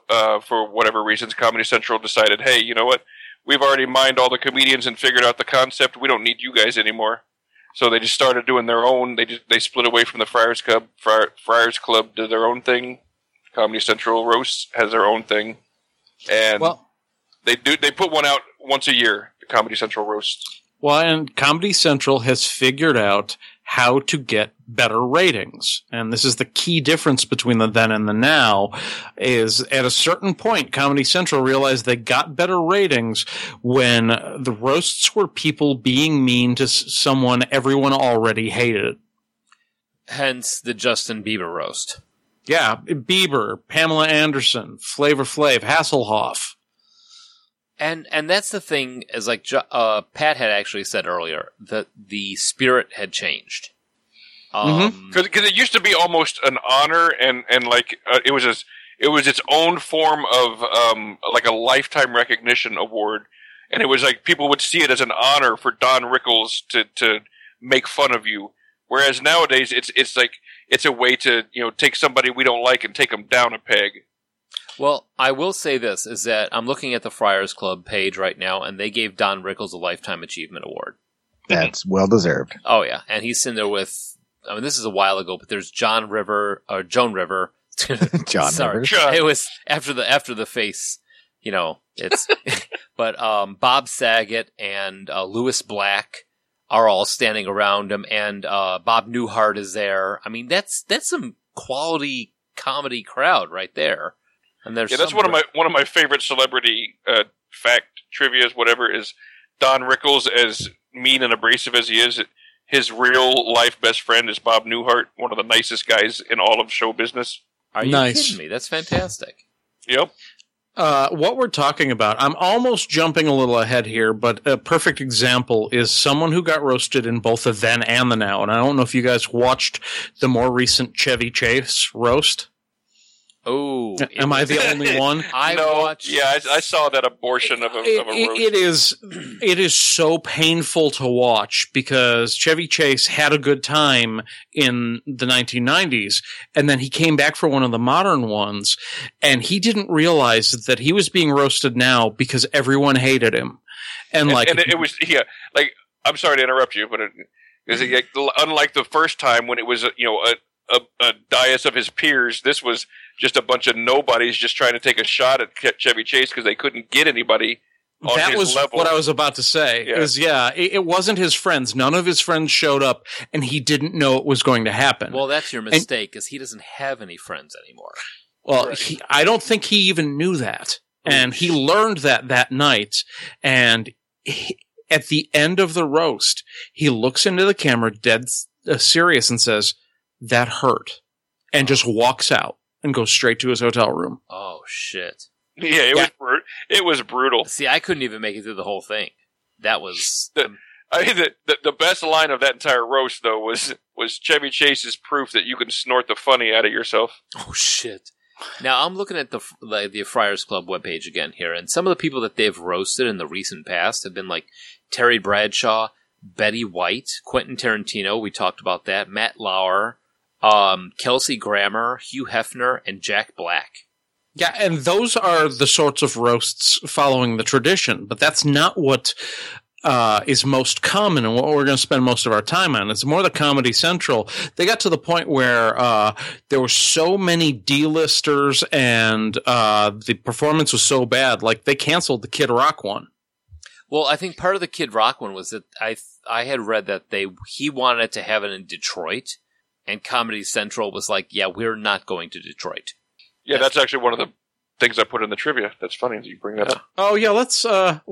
for whatever reasons. Comedy Central decided, hey, you know what? We've already mined all the comedians and figured out the concept. We don't need you guys anymore. So they just started doing their own. They split away from the Friars Club did their own thing. Comedy Central roasts has their own thing, and they put one out once a year. The Comedy Central roasts. Well, and Comedy Central has figured out how to get better ratings, and this is the key difference between the then and the now. Is at a certain point, Comedy Central realized they got better ratings when the roasts were people being mean to someone everyone already hated. Hence the Justin Bieber roast. Yeah, Bieber, Pamela Anderson, Flavor Flav, Hasselhoff. And that's the thing, is like Pat had actually said earlier, that the spirit had changed. Because it used to be almost an honor, and like it was its own form of like a lifetime recognition award, and it was like people would see it as an honor for Don Rickles to make fun of you. Whereas nowadays it's like it's a way to, you know, take somebody we don't like and take them down a peg. Well, I will say this, is that I'm looking at the Friars Club page right now, and they gave Don Rickles a Lifetime Achievement Award. That's well deserved. Oh yeah, and he's in there with. I mean, this is a while ago, but there's Joan River. John River. It was after the face, you know. It's but Bob Saget and Lewis Black are all standing around him, and Bob Newhart is there. I mean, that's some quality comedy crowd right there. And there's that's one of my favorite celebrity fact trivia's, whatever, is Don Rickles, as mean and abrasive as he is. His real-life best friend is Bob Newhart, one of the nicest guys in all of show business. Are you kidding me? That's fantastic. Yep. What we're talking about, I'm almost jumping a little ahead here, but a perfect example is someone who got roasted in both the then and the now. And I don't know if you guys watched the more recent Chevy Chase roast. Oh, am I the only one? I watched. Yeah, I saw that abortion of a roast. It is so painful to watch because Chevy Chase had a good time in the 1990s, and then he came back for one of the modern ones, and he didn't realize that he was being roasted now because everyone hated him. And I'm sorry to interrupt you, but unlike the first time when it was a dais of his peers, this was just a bunch of nobodies just trying to take a shot at Chevy Chase because they couldn't get anybody on his level. That was what I was about to say. Yeah. It wasn't his friends. None of his friends showed up, and he didn't know it was going to happen. Well, that's your mistake, because he doesn't have any friends anymore. Well, right. I don't think he even knew that, and he learned that night, and at the end of the roast, he looks into the camera dead serious and says, "That hurt," and just walks out. And go straight to his hotel room. Oh, shit. Yeah, it was brutal. See, I couldn't even make it through the whole thing. That was... The best line of that entire roast, though, was Chevy Chase's proof that you can snort the funny out of yourself. Oh, shit. Now, I'm looking at the Friars Club webpage again here, and some of the people that they've roasted in the recent past have been like Terry Bradshaw, Betty White, Quentin Tarantino, we talked about that, Matt Lauer... Kelsey Grammer, Hugh Hefner, and Jack Black. Yeah, and those are the sorts of roasts following the tradition, but that's not what is most common and what we're going to spend most of our time on. It's more the Comedy Central. They got to the point where there were so many D-listers and the performance was so bad, like they canceled the Kid Rock one. Well, I think part of the Kid Rock one was that I had read that he wanted to have it in Detroit. And Comedy Central was like, yeah, we're not going to Detroit. Yeah, that's actually one of the things I put in the trivia. That's funny that you bring that up. Oh, yeah, let's start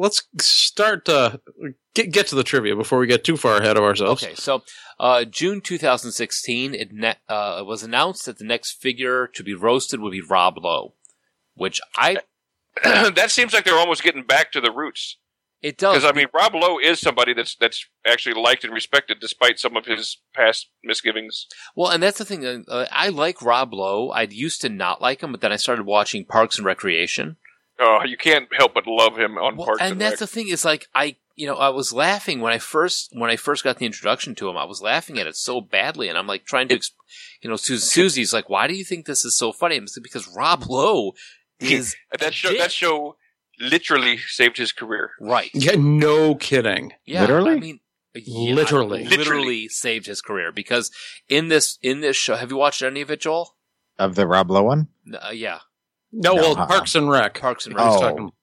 get to the trivia before we get too far ahead of ourselves. Okay, so June 2016, it was announced that the next figure to be roasted would be Rob Lowe, which that seems like they're almost getting back to the roots. It does. Because, I mean, Rob Lowe is somebody that's actually liked and respected despite some of his past misgivings. Well, and that's the thing. I like Rob Lowe. I used to not like him, but then I started watching Parks and Recreation. Oh, you can't help but love him on Parks and Rec. And that's the thing. It's like I was laughing when I first got the introduction to him. I was laughing at it so badly, and I'm like trying to Susie's like, "Why do you think this is so funny?" I'm saying, because Rob Lowe is that show literally saved his career. Right. Yeah, no kidding. Yeah, literally? I mean, yeah, literally saved his career because in this show, have you watched any of it, Joel? Of the Rob Lowe one? Yeah. No, Parks and Rec. Parks and Rec. Oh.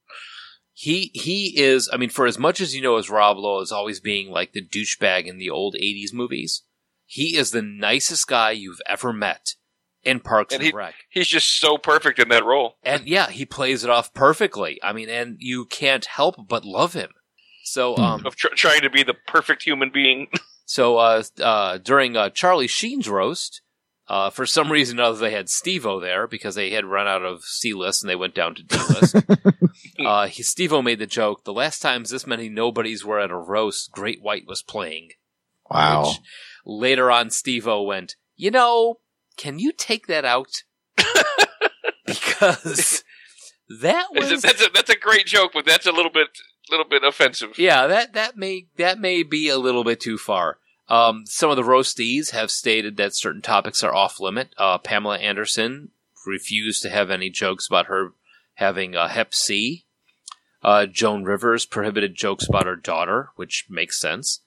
He is, I mean, for as much as you know as Rob Lowe is always being like the douchebag in the old 80s movies, he is the nicest guy you've ever met. In Parks and Rec. He's just so perfect in that role. And yeah, he plays it off perfectly. I mean, and you can't help but love him. So, of trying to be the perfect human being. So, during Charlie Sheen's roast, For some reason or other, they had Steve-O there because they had run out of C-list and they went down to D-list. Steve-O made the joke, the last times this many nobodies were at a roast, Great White was playing. Wow. Which, later on, Steve-O went, you know, can you take that out? Because that was... That's a great joke, but that's a little bit offensive. Yeah, that may be a little bit too far. Some of the roastees have stated that certain topics are off limit. Pamela Anderson refused to have any jokes about her having Hep C. Joan Rivers prohibited jokes about her daughter, which makes sense.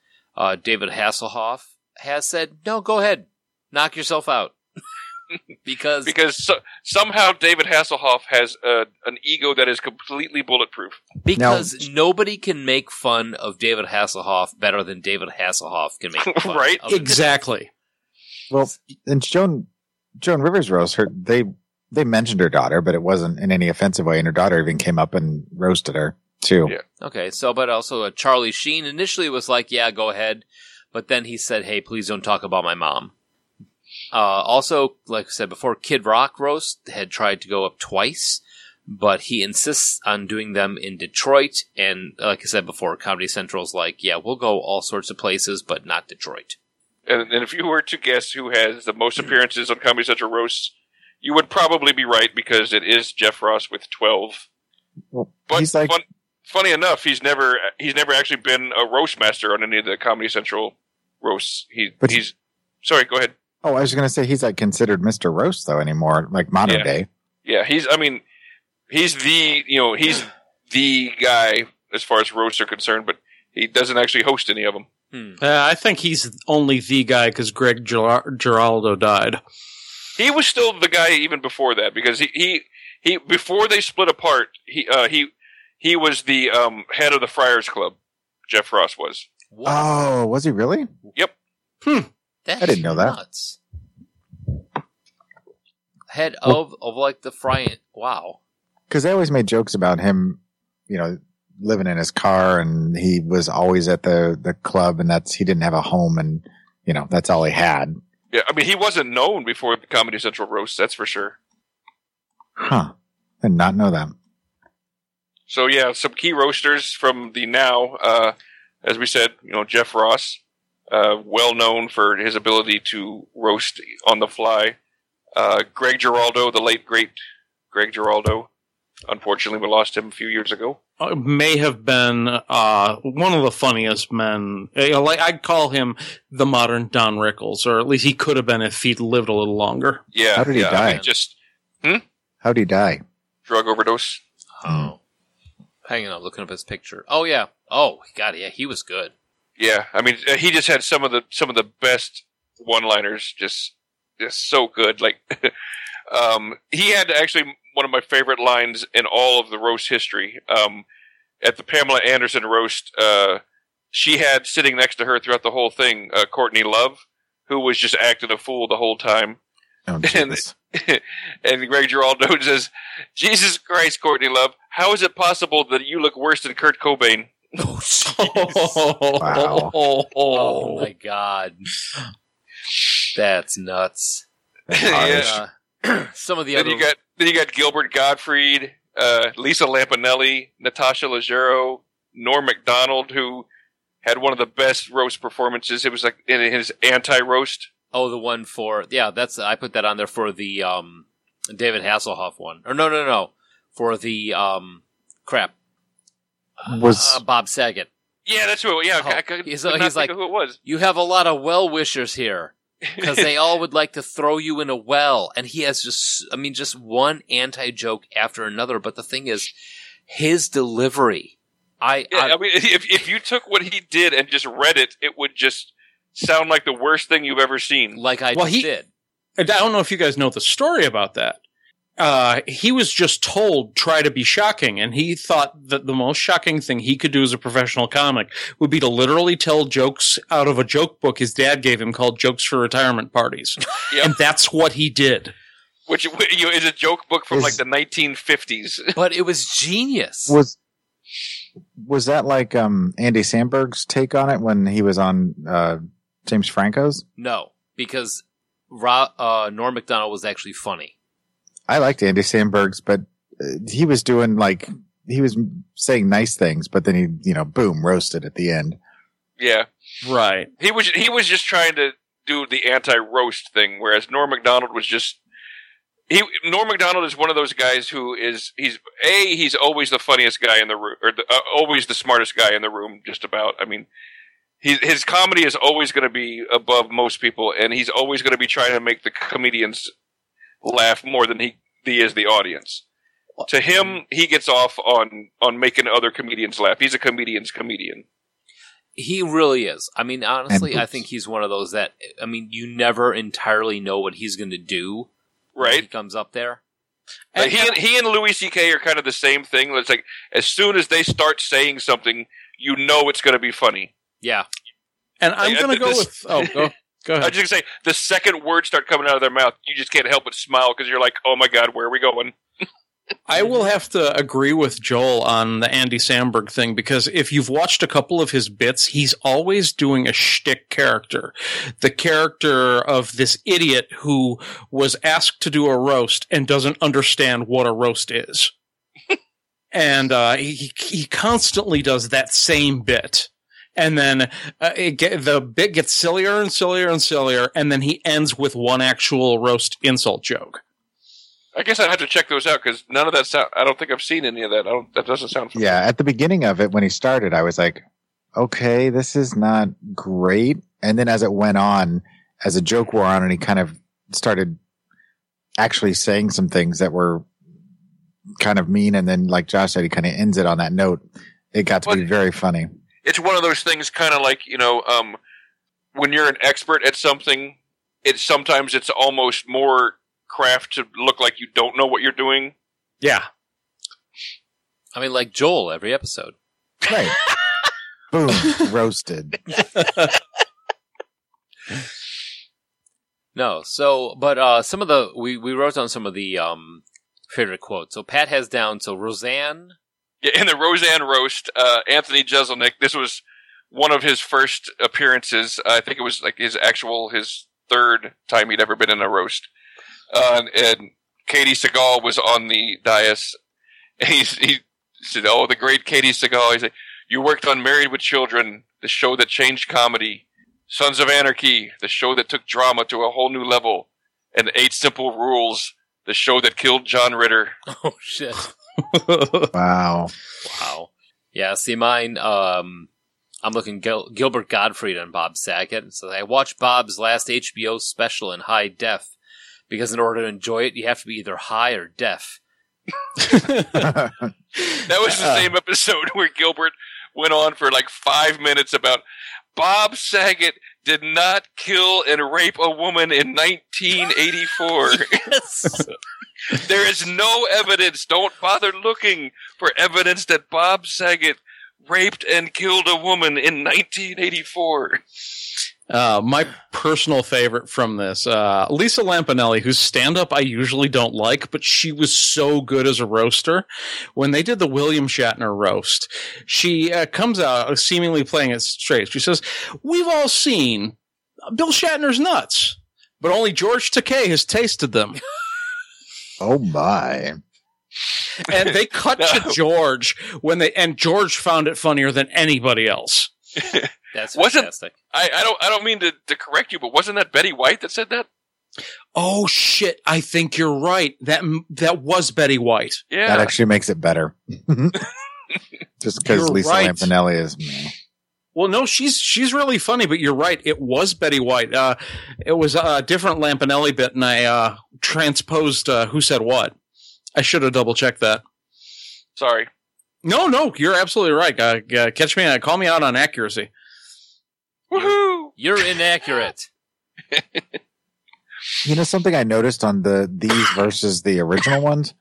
David Hasselhoff has said, no, go ahead, knock yourself out. Because somehow David Hasselhoff has an ego that is completely bulletproof. Because nobody can make fun of David Hasselhoff better than David Hasselhoff can make fun right? of exactly. Well, and Joan Rivers roast, they mentioned her daughter, but it wasn't in any offensive way, and her daughter even came up and roasted her, too. Yeah. Okay, so, but also Charlie Sheen initially was like, yeah, go ahead, but then he said, hey, please don't talk about my mom. Also, like I said before, Kid Rock roast had tried to go up twice, but he insists on doing them in Detroit. And like I said before, Comedy Central's like, yeah, we'll go all sorts of places, but not Detroit. And if you were to guess who has the most appearances on Comedy Central roasts, you would probably be right because it is Jeff Ross with 12. Well, but he's like... funny enough, he's never actually been a roast master on any of the Comedy Central roasts. Sorry, go ahead. Oh, I was going to say he's like considered Mr. Roast though anymore, like modern day. Yeah, he's the guy as far as roasts are concerned, but he doesn't actually host any of them. I think he's only the guy because Greg Giraldo died. He was still the guy even before that because he before they split apart, he was the head of the Friars Club. Jeff Ross was. What? Oh, was he really? Yep. I didn't know nuts. That. Head of like the Friant. Wow. Because they always made jokes about him, you know, living in his car and he was always at the club and he didn't have a home and, you know, that's all he had. Yeah. I mean, he wasn't known before the Comedy Central roast. That's for sure. Huh. Did not know that. So yeah, some key roasters from the now, as we said, you know, Jeff Ross. Well known for his ability to roast on the fly. Greg Giraldo, the late, great Greg Giraldo. Unfortunately, we lost him a few years ago. May have been one of the funniest men. I'd call him the modern Don Rickles, or at least he could have been if he'd lived a little longer. Yeah. How did he die? I mean, how did he die? Drug overdose. Oh. Hanging on, looking up his picture. Oh, yeah. Oh, God, yeah, he was good. Yeah, I mean, he just had some of the best one-liners, just so good. Like, he had actually one of my favorite lines in all of the roast history. At the Pamela Anderson roast, she had sitting next to her throughout the whole thing, Courtney Love, who was just acting a fool the whole time. Oh, and Greg Giraldo says, "Jesus Christ, Courtney Love, how is it possible that you look worse than Kurt Cobain?" Wow. Oh my God, that's nuts. Yeah. Some of the other. Then you got Gilbert Gottfried, Lisa Lampanelli, Natasha Leggero, Norm Macdonald, who had one of the best roast performances. It was like in his anti-roast. Oh, the one I put that on there for the David Hasselhoff one. Or no, for the crap. Was Bob Saget. Yeah, that's who. Yeah, he's like, who it was. You have a lot of well-wishers here because they all would like to throw you in a well. And he has just one anti-joke after another. But the thing is, his delivery. If you took what he did and just read it, it would just sound like the worst thing you've ever seen. Like I did. I don't know if you guys know the story about that. He was just told, try to be shocking, and he thought that the most shocking thing he could do as a professional comic would be to literally tell jokes out of a joke book his dad gave him called Jokes for Retirement Parties. Yep. And that's what he did. Which is a joke book from the 1950s. But it was genius. Was that like Andy Samberg's take on it when he was on James Franco's? No, because Norm Macdonald was actually funny. I liked Andy Samberg's, but he was doing like he was saying nice things, but then he, you know, boom, roasted at the end. Yeah, right. He was just trying to do the anti-roast thing, whereas Norm Macdonald was just. Norm Macdonald is one of those guys who is he's always the funniest guy in the room, or always the smartest guy in the room. Just about. I mean, his comedy is always going to be above most people, and he's always going to be trying to make the comedians laugh more than he is the audience. To him, he gets off on making other comedians laugh. He's a comedian's comedian. He really is. I mean, honestly, I think he's one of those that you never entirely know what he's going to do. Right, when he comes up there. And he and Louis C.K. are kind of the same thing. It's like as soon as they start saying something, you know it's going to be funny. Yeah, and I'm going to go with. Oh, go ahead. I was just going to say the second words start coming out of their mouth, you just can't help but smile because you're like, oh my god, where are we going? I will have to agree with Joel on the Andy Samberg thing because if you've watched a couple of his bits, he's always doing a shtick character. The character of this idiot who was asked to do a roast and doesn't understand what a roast is. And he constantly does that same bit. And then the bit gets sillier and sillier and sillier, and then he ends with one actual roast insult joke. I guess I'd have to check those out because none of that sound. I don't think I've seen any of that. That doesn't sound familiar. Yeah, at the beginning of it when he started, I was like, "Okay, this is not great." And then as it went on, as the joke wore on, and he kind of started actually saying some things that were kind of mean, and then, like Josh said, he kind of ends it on that note. It got to be very funny. It's one of those things, kind of like when you're an expert at something, it's almost more craft to look like you don't know what you're doing. Yeah. I mean, like Joel every episode. Right. Boom. Roasted. No. So, but some of the, we wrote down some of the favorite quotes. So Pat has down, Roseanne. Yeah, in the Roseanne roast, Anthony Jeselnik, this was one of his first appearances. I think it was like his third time he'd ever been in a roast. And Katie Sagal was on the dais. And he said, "Oh, the great Katie Sagal." He said, "You worked on Married with Children, the show that changed comedy, Sons of Anarchy, the show that took drama to a whole new level, and 8 Simple Rules, the show that killed John Ritter." Oh, shit. Wow. Yeah, see, mine, I'm looking Gilbert Gottfried and Bob Saget. So I watched Bob's last HBO special in high def. Because in order to enjoy it, you have to be either high or deaf. That was the same episode where Gilbert went on for like 5 minutes about Bob Saget did not kill and rape a woman in 1984. Yes. There is no evidence. Don't bother looking for evidence that Bob Saget raped and killed a woman in 1984. My personal favorite from this, Lisa Lampanelli, whose stand-up I usually don't like, but she was so good as a roaster. When they did the William Shatner roast, she comes out seemingly playing it straight. She says, "We've all seen Bill Shatner's nuts, but only George Takei has tasted them." Oh, my. And they cut to George and George found it funnier than anybody else. That's fantastic. I don't mean to correct you, but wasn't that Betty White that said that? Oh shit! I think you're right. That was Betty White. Yeah, that actually makes it better. Just because Lisa Lampanelli is. Meh. Well, no, she's really funny, but you're right. It was Betty White. It was a different Lampanelli bit, and I transposed who said what. I should have double checked that. Sorry. No, you're absolutely right. Call me out on accuracy. Woohoo! You're inaccurate. You know, something I noticed on these versus the original ones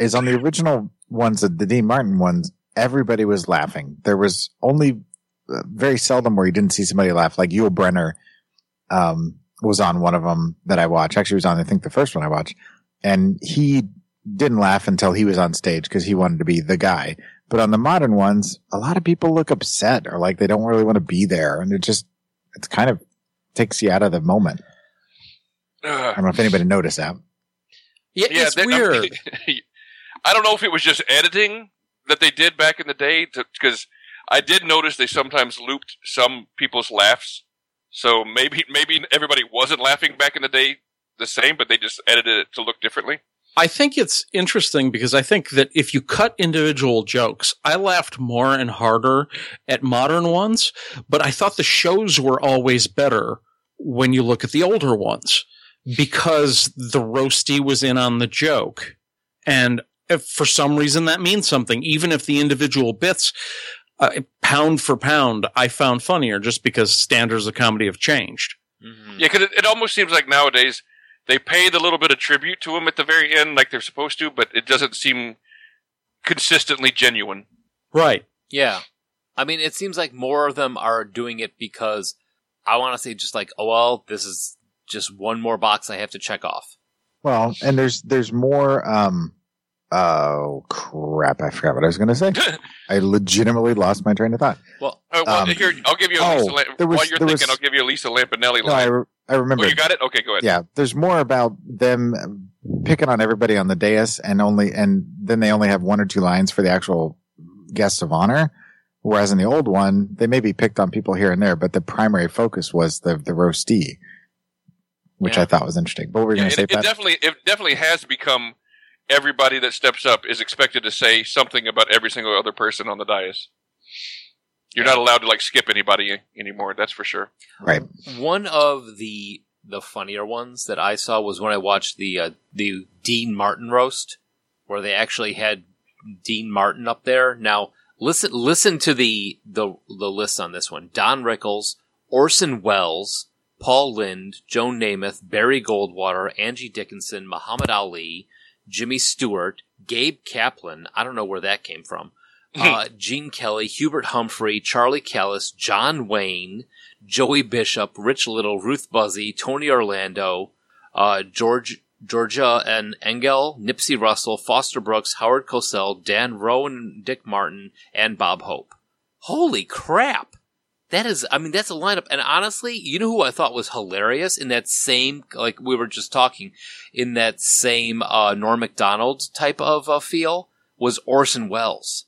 is on the original ones, the Dean Martin ones, everybody was laughing. There was only very seldom where you didn't see somebody laugh. Like Yul Brynner was on one of them that I watched. Actually, he was on, I think, the first one I watched. And he didn't laugh until he was on stage because he wanted to be the guy. But on the modern ones, a lot of people look upset or like they don't really want to be there. And it kind of takes you out of the moment. I don't know if anybody noticed that. Yeah, it's weird. I don't know if it was just editing that they did back in the day, because I did notice they sometimes looped some people's laughs. So maybe everybody wasn't laughing back in the day the same, but they just edited it to look differently. I think it's interesting because I think that if you cut individual jokes, I laughed more and harder at modern ones, but I thought the shows were always better when you look at the older ones because the roastie was in on the joke. And if for some reason that means something, even if the individual bits pound for pound I found funnier just because standards of comedy have changed. Mm-hmm. Yeah, because it almost seems like nowadays – they paid a little bit of tribute to him at the very end like they're supposed to, but it doesn't seem consistently genuine. Right. Yeah. I mean, it seems like more of them are doing it because I want to say just like, oh, well, this is just one more box I have to check off. Well, and there's more oh, crap. I forgot what I was going to say. I legitimately lost my train of thought. Well, here, I'll give you a Lisa I'll give you a Lisa Lampanelli line. I remember. Oh, you got it? Okay, go ahead. Yeah, there's more about them picking on everybody on the dais and then they only have one or two lines for the actual guests of honor, whereas in the old one, they maybe picked on people here and there, but the primary focus was the roastee, which I thought was interesting. But what were you going to say, Pat? It definitely has become everybody that steps up is expected to say something about every single other person on the dais. You're not allowed to like skip anybody anymore. That's for sure. Right. One of the funnier ones that I saw was when I watched the Dean Martin roast, where they actually had Dean Martin up there. Now listen to the list on this one: Don Rickles, Orson Welles, Paul Lynde, Joan Namath, Barry Goldwater, Angie Dickinson, Muhammad Ali, Jimmy Stewart, Gabe Kaplan. I don't know where that came from. Gene Kelly, Hubert Humphrey, Charlie Callis, John Wayne, Joey Bishop, Rich Little, Ruth Buzzy, Tony Orlando, Georgia and Engel, Nipsey Russell, Foster Brooks, Howard Cosell, Dan Rowan, Dick Martin, and Bob Hope. Holy crap! That's a lineup. And honestly, you know who I thought was hilarious in that same, like we were just talking, in that same Norm Macdonald type of feel was Orson Welles.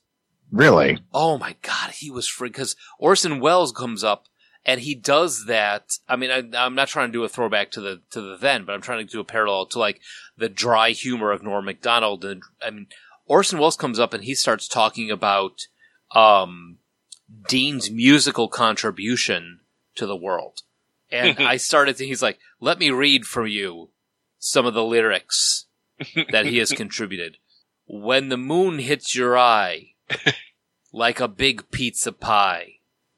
Really? Oh my God, he was freaking, because Orson Welles comes up and he does that. I mean, I'm not trying to do a throwback to the then, but I'm trying to do a parallel to like the dry humor of Norm Macdonald. And I mean, Orson Welles comes up and he starts talking about Dean's musical contribution to the world. And he's like, "Let me read for you some of the lyrics that he has contributed. When the moon hits your eye, like a big pizza pie,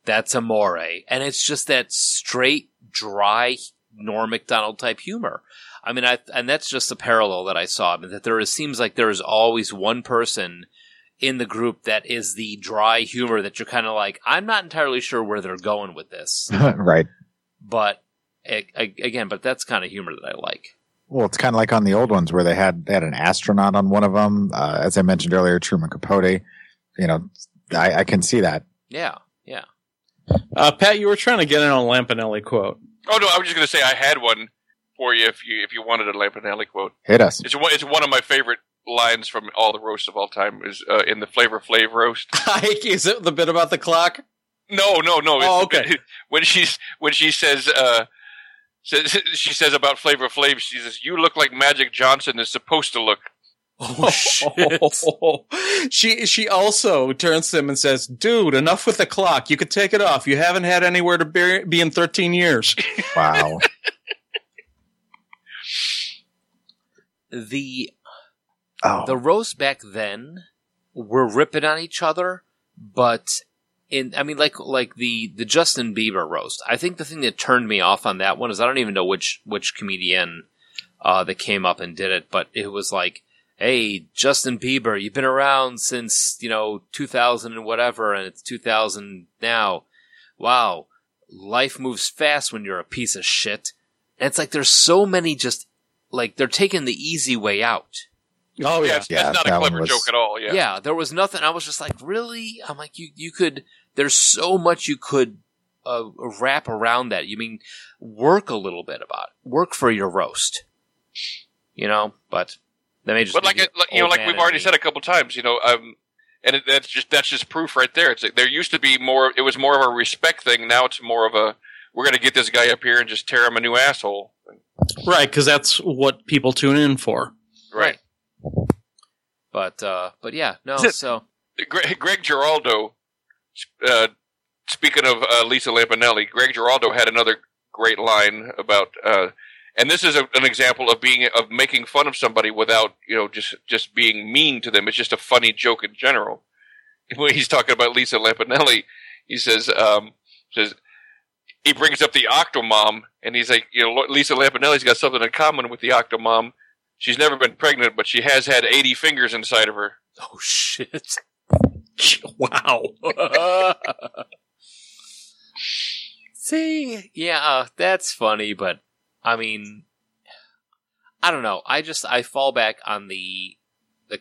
that's amore." And it's just that straight, dry Norm Macdonald type humor. I mean, and that's just the parallel that I saw. I mean, that seems like there is always one person in the group that is the dry humor that you're kind of like, I'm not entirely sure where they're going with this. Right. But again, that's kind of humor that I like. Well, it's kind of like on the old ones where they had an astronaut on one of them. As I mentioned earlier, Truman Capote. You know, I can see that. Yeah, yeah. Pat, you were trying to get in on a Lampanelli quote. Oh no, I was just going to say I had one for you if you wanted a Lampanelli quote. Hit us. It's one of my favorite lines from all the roasts of all time is in the Flavor Flav roast. Is it the bit about the clock? No. Oh, okay. When she says about Flavor Flav, she says, "You look like Magic Johnson is supposed to look." Oh, shit. She also turns to him and says, "Dude, enough with the clock. You could take it off. You haven't had anywhere to be in 13 years. Wow. The roasts back then were ripping on each other, but the Justin Bieber roast. I think the thing that turned me off on that one is I don't even know which comedian that came up and did it, but it was like, "Hey, Justin Bieber, you've been around since, 2000 and whatever, and it's 2000 now. Wow, life moves fast when you're a piece of shit." And it's like there's so many just, like, they're taking the easy way out. Oh, yeah. That's not a clever joke at all, yeah. Yeah, there was nothing. I was just like, really? I'm like, you could, there's so much you could a wrap around that. You mean work a little bit about it. Work for your roast. You know, but that may just. But like we've already said a couple times, you know, and that's just proof right there. It's like, there used to be more. It was more of a respect thing. Now it's more of a we're going to get this guy up here and just tear him a new asshole. Right, because that's what people tune in for. Right. But yeah, no. So Greg Giraldo. Speaking of Lisa Lampanelli, Greg Giraldo had another great line about, and this is an example of making fun of somebody without, you know, just being mean to them. It's just a funny joke in general. When he's talking about Lisa Lampanelli, he says, he brings up the Octomom, and he's like, you know, Lisa Lampanelli's got something in common with the Octomom. She's never been pregnant, but she has had 80 fingers inside of her. Oh shit! Wow. See, yeah, that's funny, but I mean, I don't know. I fall back on the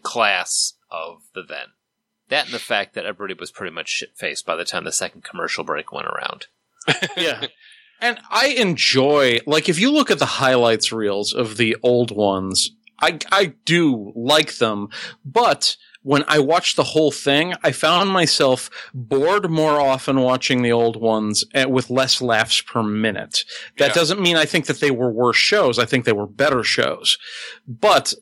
class of the then. That and the fact that everybody was pretty much shit-faced by the time the second commercial break went around. Yeah. And I enjoy, like, if you look at the highlights reels of the old ones, I do like them, but when I watched the whole thing, I found myself bored more often watching the old ones with less laughs per minute. That doesn't mean I think that they were worse shows. I think they were better shows. But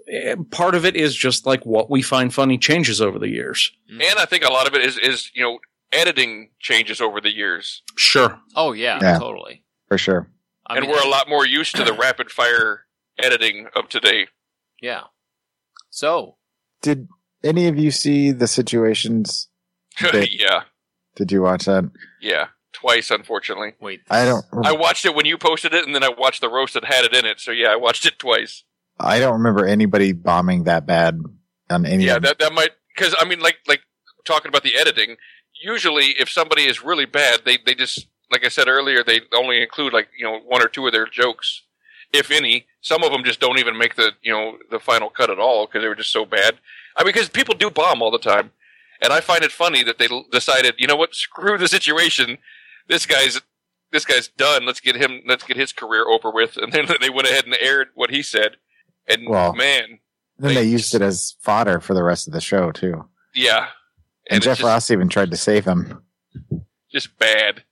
part of it is just like what we find funny changes over the years. And I think a lot of it is you know, editing changes over the years. Sure. Oh, yeah totally. For sure. I mean, we're a lot more used to the rapid-fire editing of today. Yeah. So. Did any of you see The Situations? Yeah. Did you watch that? Yeah, twice, unfortunately. Wait, I don't. I watched it when you posted it, and then I watched the roast that had it in it. So yeah, I watched it twice. I don't remember anybody bombing that bad on any. Yeah, that might, because I mean, like talking about the editing. Usually, if somebody is really bad, they just, like I said earlier, they only include like, you know, one or two of their jokes, if any. Some of them just don't even make the, you know, the final cut at all because they were just so bad. I mean, because people do bomb all the time, and I find it funny that they decided, you know what, screw the situation. This guy's done. Let's get his career over with. And then they went ahead and aired what he said. And well, man, then they used it as fodder for the rest of the show too. Yeah, and Jeff Ross even tried to save him. Just bad.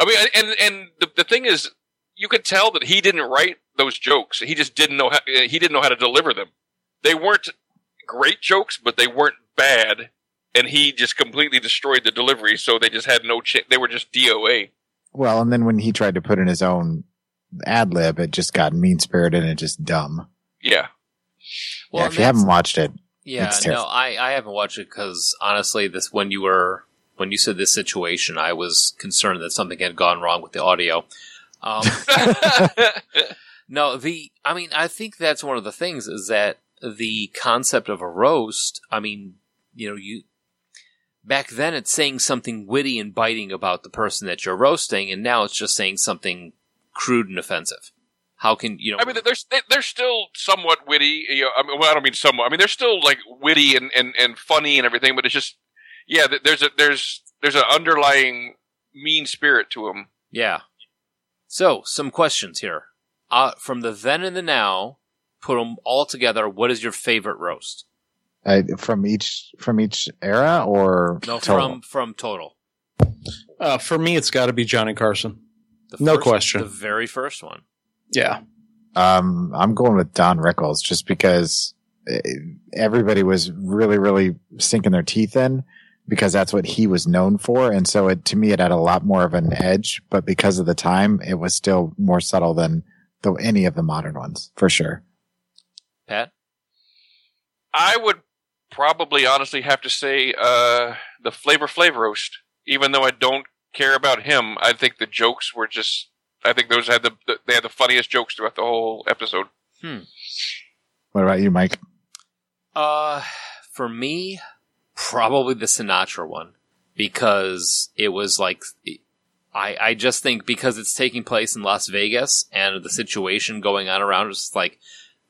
I mean, and the thing is, you could tell that he didn't write those jokes. He just didn't know how. He didn't know how to deliver them. They weren't great jokes, but they weren't bad, and he just completely destroyed the delivery, so they just had no chance. They were just DOA. Well, and then when he tried to put in his own ad-lib, it just got mean-spirited and just dumb. Yeah. Well, yeah, if you haven't watched it, yeah, no, I haven't watched it because, honestly, this when you said This Situation, I was concerned that something had gone wrong with the audio. No, I mean, I think that's one of the things is that the concept of a roast, I mean, you know, back then it's saying something witty and biting about the person that you're roasting, and now it's just saying something crude and offensive. How can, you know? I mean, they're still somewhat witty. You know, I mean, well, I don't mean somewhat. I mean, they're still like witty and funny and everything, but it's just, yeah, there's an underlying mean spirit to them. Yeah. So, some questions here. From the then and the now, put them all together. What is your favorite roast? From each era, or no? Total? From total. For me, it's got to be Johnny Carson. No question. The very first one. Yeah. I'm going with Don Rickles just because everybody was really, really sinking their teeth in because that's what he was known for. And so to me, it had a lot more of an edge, but because of the time, it was still more subtle than any of the modern ones, for sure. Pat? I would probably honestly have to say the Flavor Flav roast. Even though I don't care about him, I think the jokes were just. I think those had they had the funniest jokes throughout the whole episode. What about you, Mike? For me, probably the Sinatra one because it was like. I just think because it's taking place in Las Vegas and the situation going on around, it's like.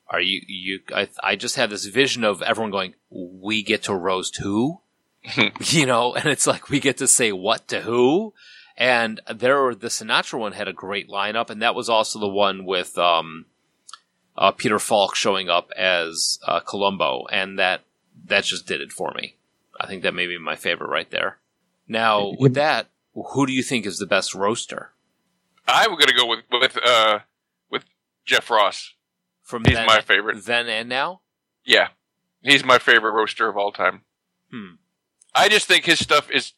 Are you? I just have this vision of everyone going, we get to roast who? You know, and it's like, we get to say what to who? And there, the Sinatra one had a great lineup, and that was also the one with Peter Falk showing up as Columbo, and that just did it for me. I think that may be my favorite right there. Now, with that, who do you think is the best roaster? I'm going to go with Jeff Ross. He's my favorite. Then and now? Yeah. He's my favorite roaster of all time. I just think his stuff is...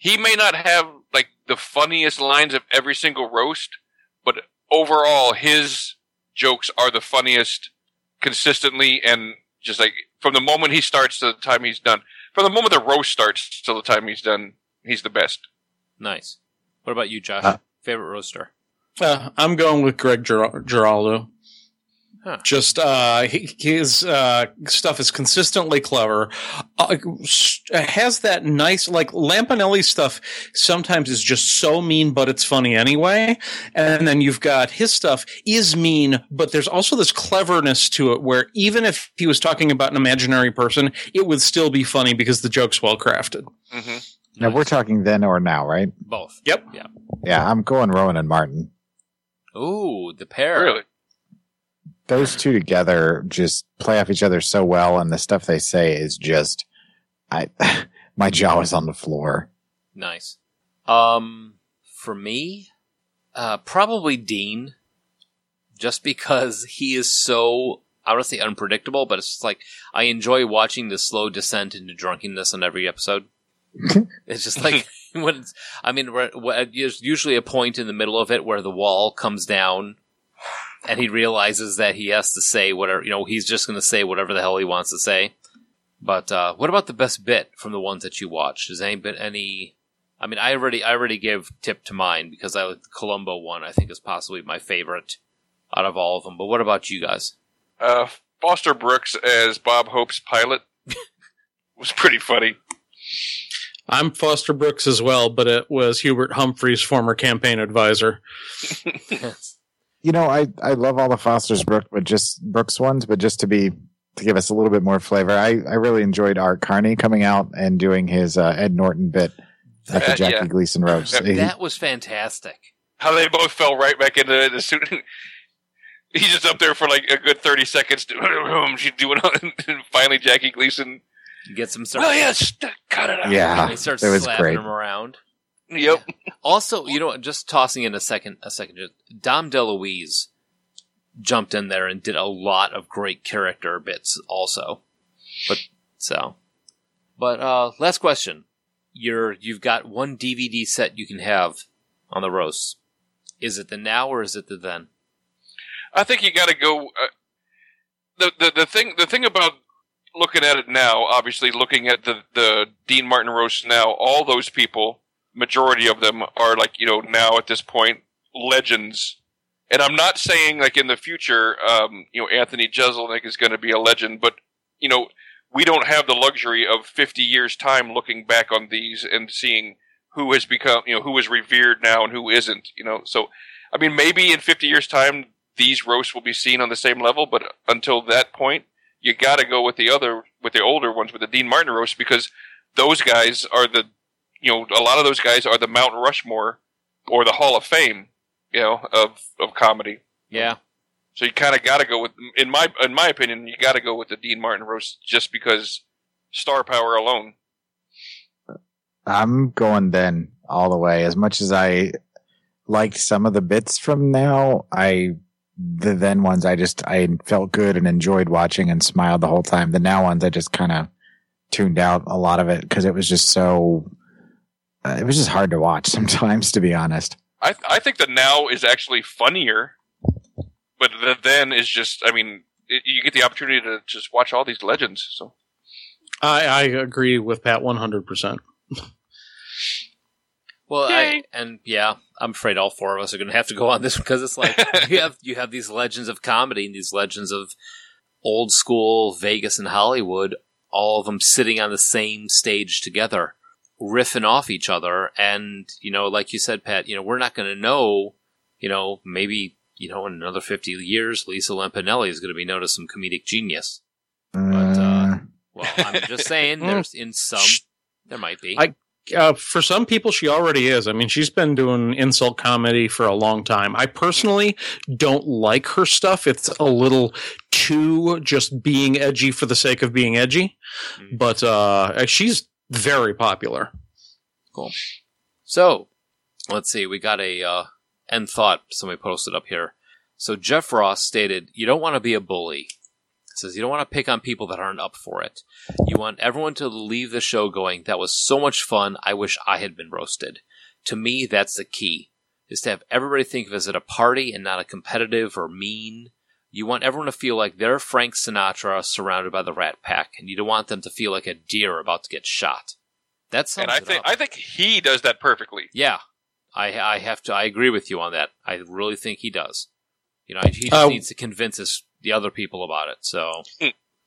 He may not have like the funniest lines of every single roast, but overall, his jokes are the funniest consistently, and just like from the moment he starts to the time he's done. From the moment the roast starts till the time he's done, he's the best. Nice. What about you, Josh? Favorite roaster? I'm going with Greg Giraldo. Huh. Just his stuff is consistently clever. Has that nice, like Lampanelli's stuff sometimes is just so mean, but it's funny anyway. And then you've got his stuff is mean, but there's also this cleverness to it where even if he was talking about an imaginary person, it would still be funny because the joke's well crafted. Mm-hmm. Now we're talking then or now, right? Both. Yep. Yeah. I'm going Rowan and Martin. Ooh, the pair. Really? Those two together just play off each other so well, and the stuff they say is just, my jaw is on the floor. Nice. For me, probably Dean, just because he is so, I don't say unpredictable, but it's just like I enjoy watching the slow descent into drunkenness on every episode. It's just like there's usually a point in the middle of it where the wall comes down. And he realizes that he has to say whatever, he's just going to say whatever the hell he wants to say. But what about the best bit from the ones that you watched? Is any? I mean, I already gave tip to mine because the Columbo one I think is possibly my favorite out of all of them. But what about you guys? Foster Brooks as Bob Hope's pilot was pretty funny. I'm Foster Brooks as well, but it was Hubert Humphrey's former campaign advisor. I love all the Brooks ones, but just to give us a little bit more flavor, I really enjoyed Art Carney coming out and doing his Ed Norton bit at the Jackie Gleason roast. That was fantastic. How they both fell right back into it as soon. He's just up there for like a good 30 seconds. She's doing all, and finally Jackie Gleason gets him started. Oh yes, cut it out. Yeah, and he starts slapping him around. Yep. Also, just tossing in a second, Dom DeLuise jumped in there and did a lot of great character bits also. But last question. You've got one DVD set you can have on the roasts. Is it the now or is it the then? I think you got to go. The thing about looking at it now, obviously looking at the Dean Martin roast now, all those people. Majority of them are like, now at this point, legends. And I'm not saying like in the future, Anthony Jeselnik is going to be a legend, but, we don't have the luxury of 50 years time looking back on these and seeing who has become, who is revered now and who isn't, So, I mean, maybe in 50 years time, these roasts will be seen on the same level, but until that point, you got to go with the older ones, with the Dean Martin roast, because those guys are a lot of those guys are the Mount Rushmore or the Hall of Fame, of comedy. Yeah. So you kind of got to go with, in my opinion, you got to go with the Dean Martin roast just because star power alone. I'm going then all the way. As much as I liked some of the bits from now, the then ones I felt good and enjoyed watching and smiled the whole time. The now ones I just kind of tuned out a lot of it because it was just so. It was just hard to watch sometimes, to be honest. I think the now is actually funnier, but the then is just, you get the opportunity to just watch all these legends. So I agree with Pat 100%. Well, I'm afraid all four of us are going to have to go on this because it's like you have these legends of comedy and these legends of old school Vegas and Hollywood, all of them sitting on the same stage together. Riffing off each other, and like you said, Pat, we're not going to know, maybe in another 50 years, Lisa Lampanelli is going to be known as some comedic genius. But I'm just saying, there might be. I For some people, she already is. I mean, she's been doing insult comedy for a long time. I personally don't like her stuff. It's a little too just being edgy for the sake of being edgy. But she's very popular. Cool. So let's see. We got a end thought somebody posted up here. So Jeff Ross stated, "You don't want to be a bully." Says you don't want to pick on people that aren't up for it. You want everyone to leave the show going, "That was so much fun. I wish I had been roasted." To me, that's the key, is to have everybody think of it as at a party and not a competitive or mean. You want everyone to feel like they're Frank Sinatra surrounded by the rat pack, and you don't want them to feel like a deer about to get shot. That sounds good. And I think he does that perfectly. Yeah, I agree with you on that. I really think he does. You know, he just needs to convince us the other people about it. So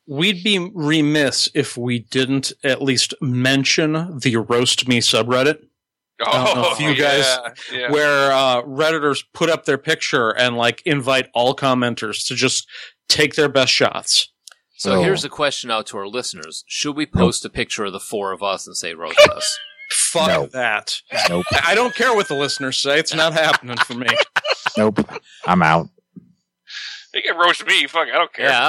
we'd be remiss if we didn't at least mention the Roast Me subreddit. Oh, you guys, yeah. Where Redditors put up their picture and like invite all commenters to just take their best shots. So here's a question out to our listeners: should we post a picture of the four of us and say roast us? Fuck no. That. Nope. I don't care what the listeners say. It's not happening for me. Nope. I'm out. They can roast me. Fuck, I don't care. Yeah,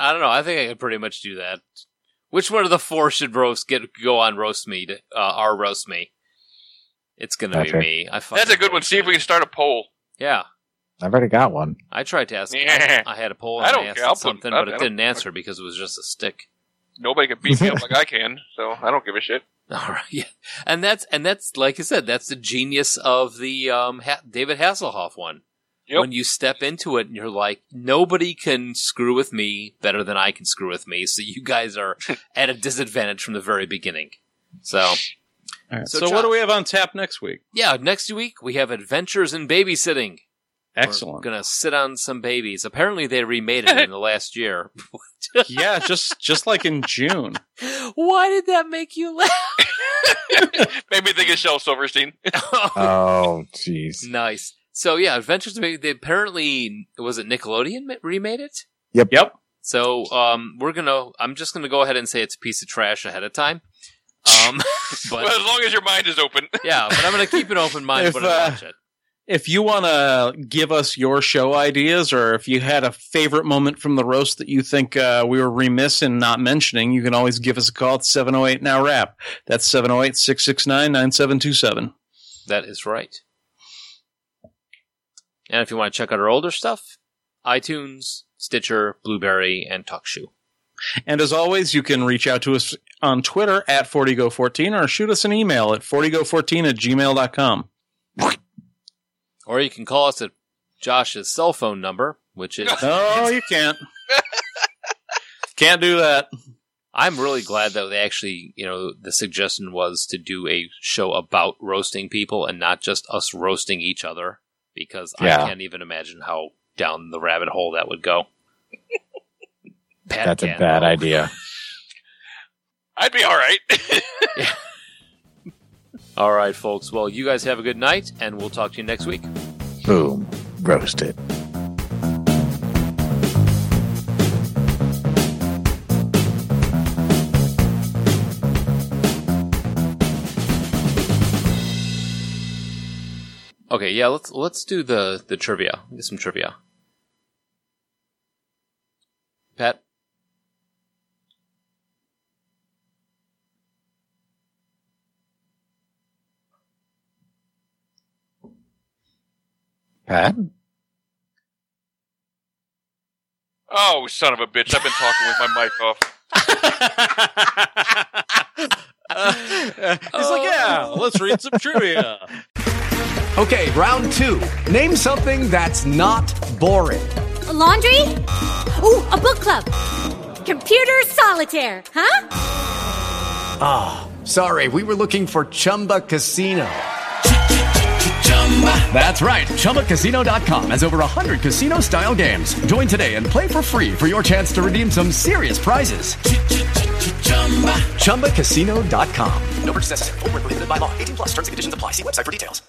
I don't know. I think I can pretty much do that. Which one of the four should go on roast me? Or roast me? It's going to be me. That's a good one. See if we can start a poll. Yeah. I've already got one. I tried to ask. Yeah. I had a poll and I asked something, but it didn't answer because it was just a stick. Nobody can beat me up like I can, so I don't give a shit. All right. Yeah. And that's like I said, that's the genius of the David Hasselhoff one. Yep. When you step into it and you're like, nobody can screw with me better than I can screw with me. So you guys are at a disadvantage from the very beginning. So John, what do we have on tap next week? Yeah, next week we have Adventures in Babysitting. Excellent. We're going to sit on some babies. Apparently they remade it in the last year. Yeah, just like in June. Why did that make you laugh? Made me think of Shel Silverstein. Oh, jeez. Nice. So yeah, Adventures in Babysitting, they apparently, was it Nickelodeon remade it? Yep. So I'm just gonna go ahead and say it's a piece of trash ahead of time. But well, as long as your mind is open. Yeah, but I'm gonna keep an open mind when I watch it. If you wanna give us your show ideas, or if you had a favorite moment from the roast that you think we were remiss in not mentioning, you can always give us a call at 708-NOW-RAP. That's 708-669-9727. That is right. And if you want to check out our older stuff, iTunes, Stitcher, Blueberry, and TalkShoe. And as always, you can reach out to us on Twitter at 40go14 or shoot us an email at 40go14@gmail.com. Or you can call us at Josh's cell phone number, which is... No, you can't. Can't do that. I'm really glad that they actually, the suggestion was to do a show about roasting people and not just us roasting each other. Because I can't even imagine how down the rabbit hole that would go. That's a bad idea. I'd be all right. Yeah. All right, folks. Well, you guys have a good night, and we'll talk to you next week. Boom. Roast it. Okay, yeah, let's do the trivia. Get some trivia. Pat? Pat? Oh, son of a bitch. I've been talking with my mic off. Let's read some trivia. Okay, round two. Name something that's not boring. A laundry? Ooh, a book club. Computer solitaire, huh? Ah, oh, sorry, we were looking for Chumba Casino. That's right, ChumbaCasino.com has over 100 casino-style games. Join today and play for free for your chance to redeem some serious prizes. ChumbaCasino.com. No purchase necessary. Void where prohibited by law. 18+ terms and conditions apply. See website for details.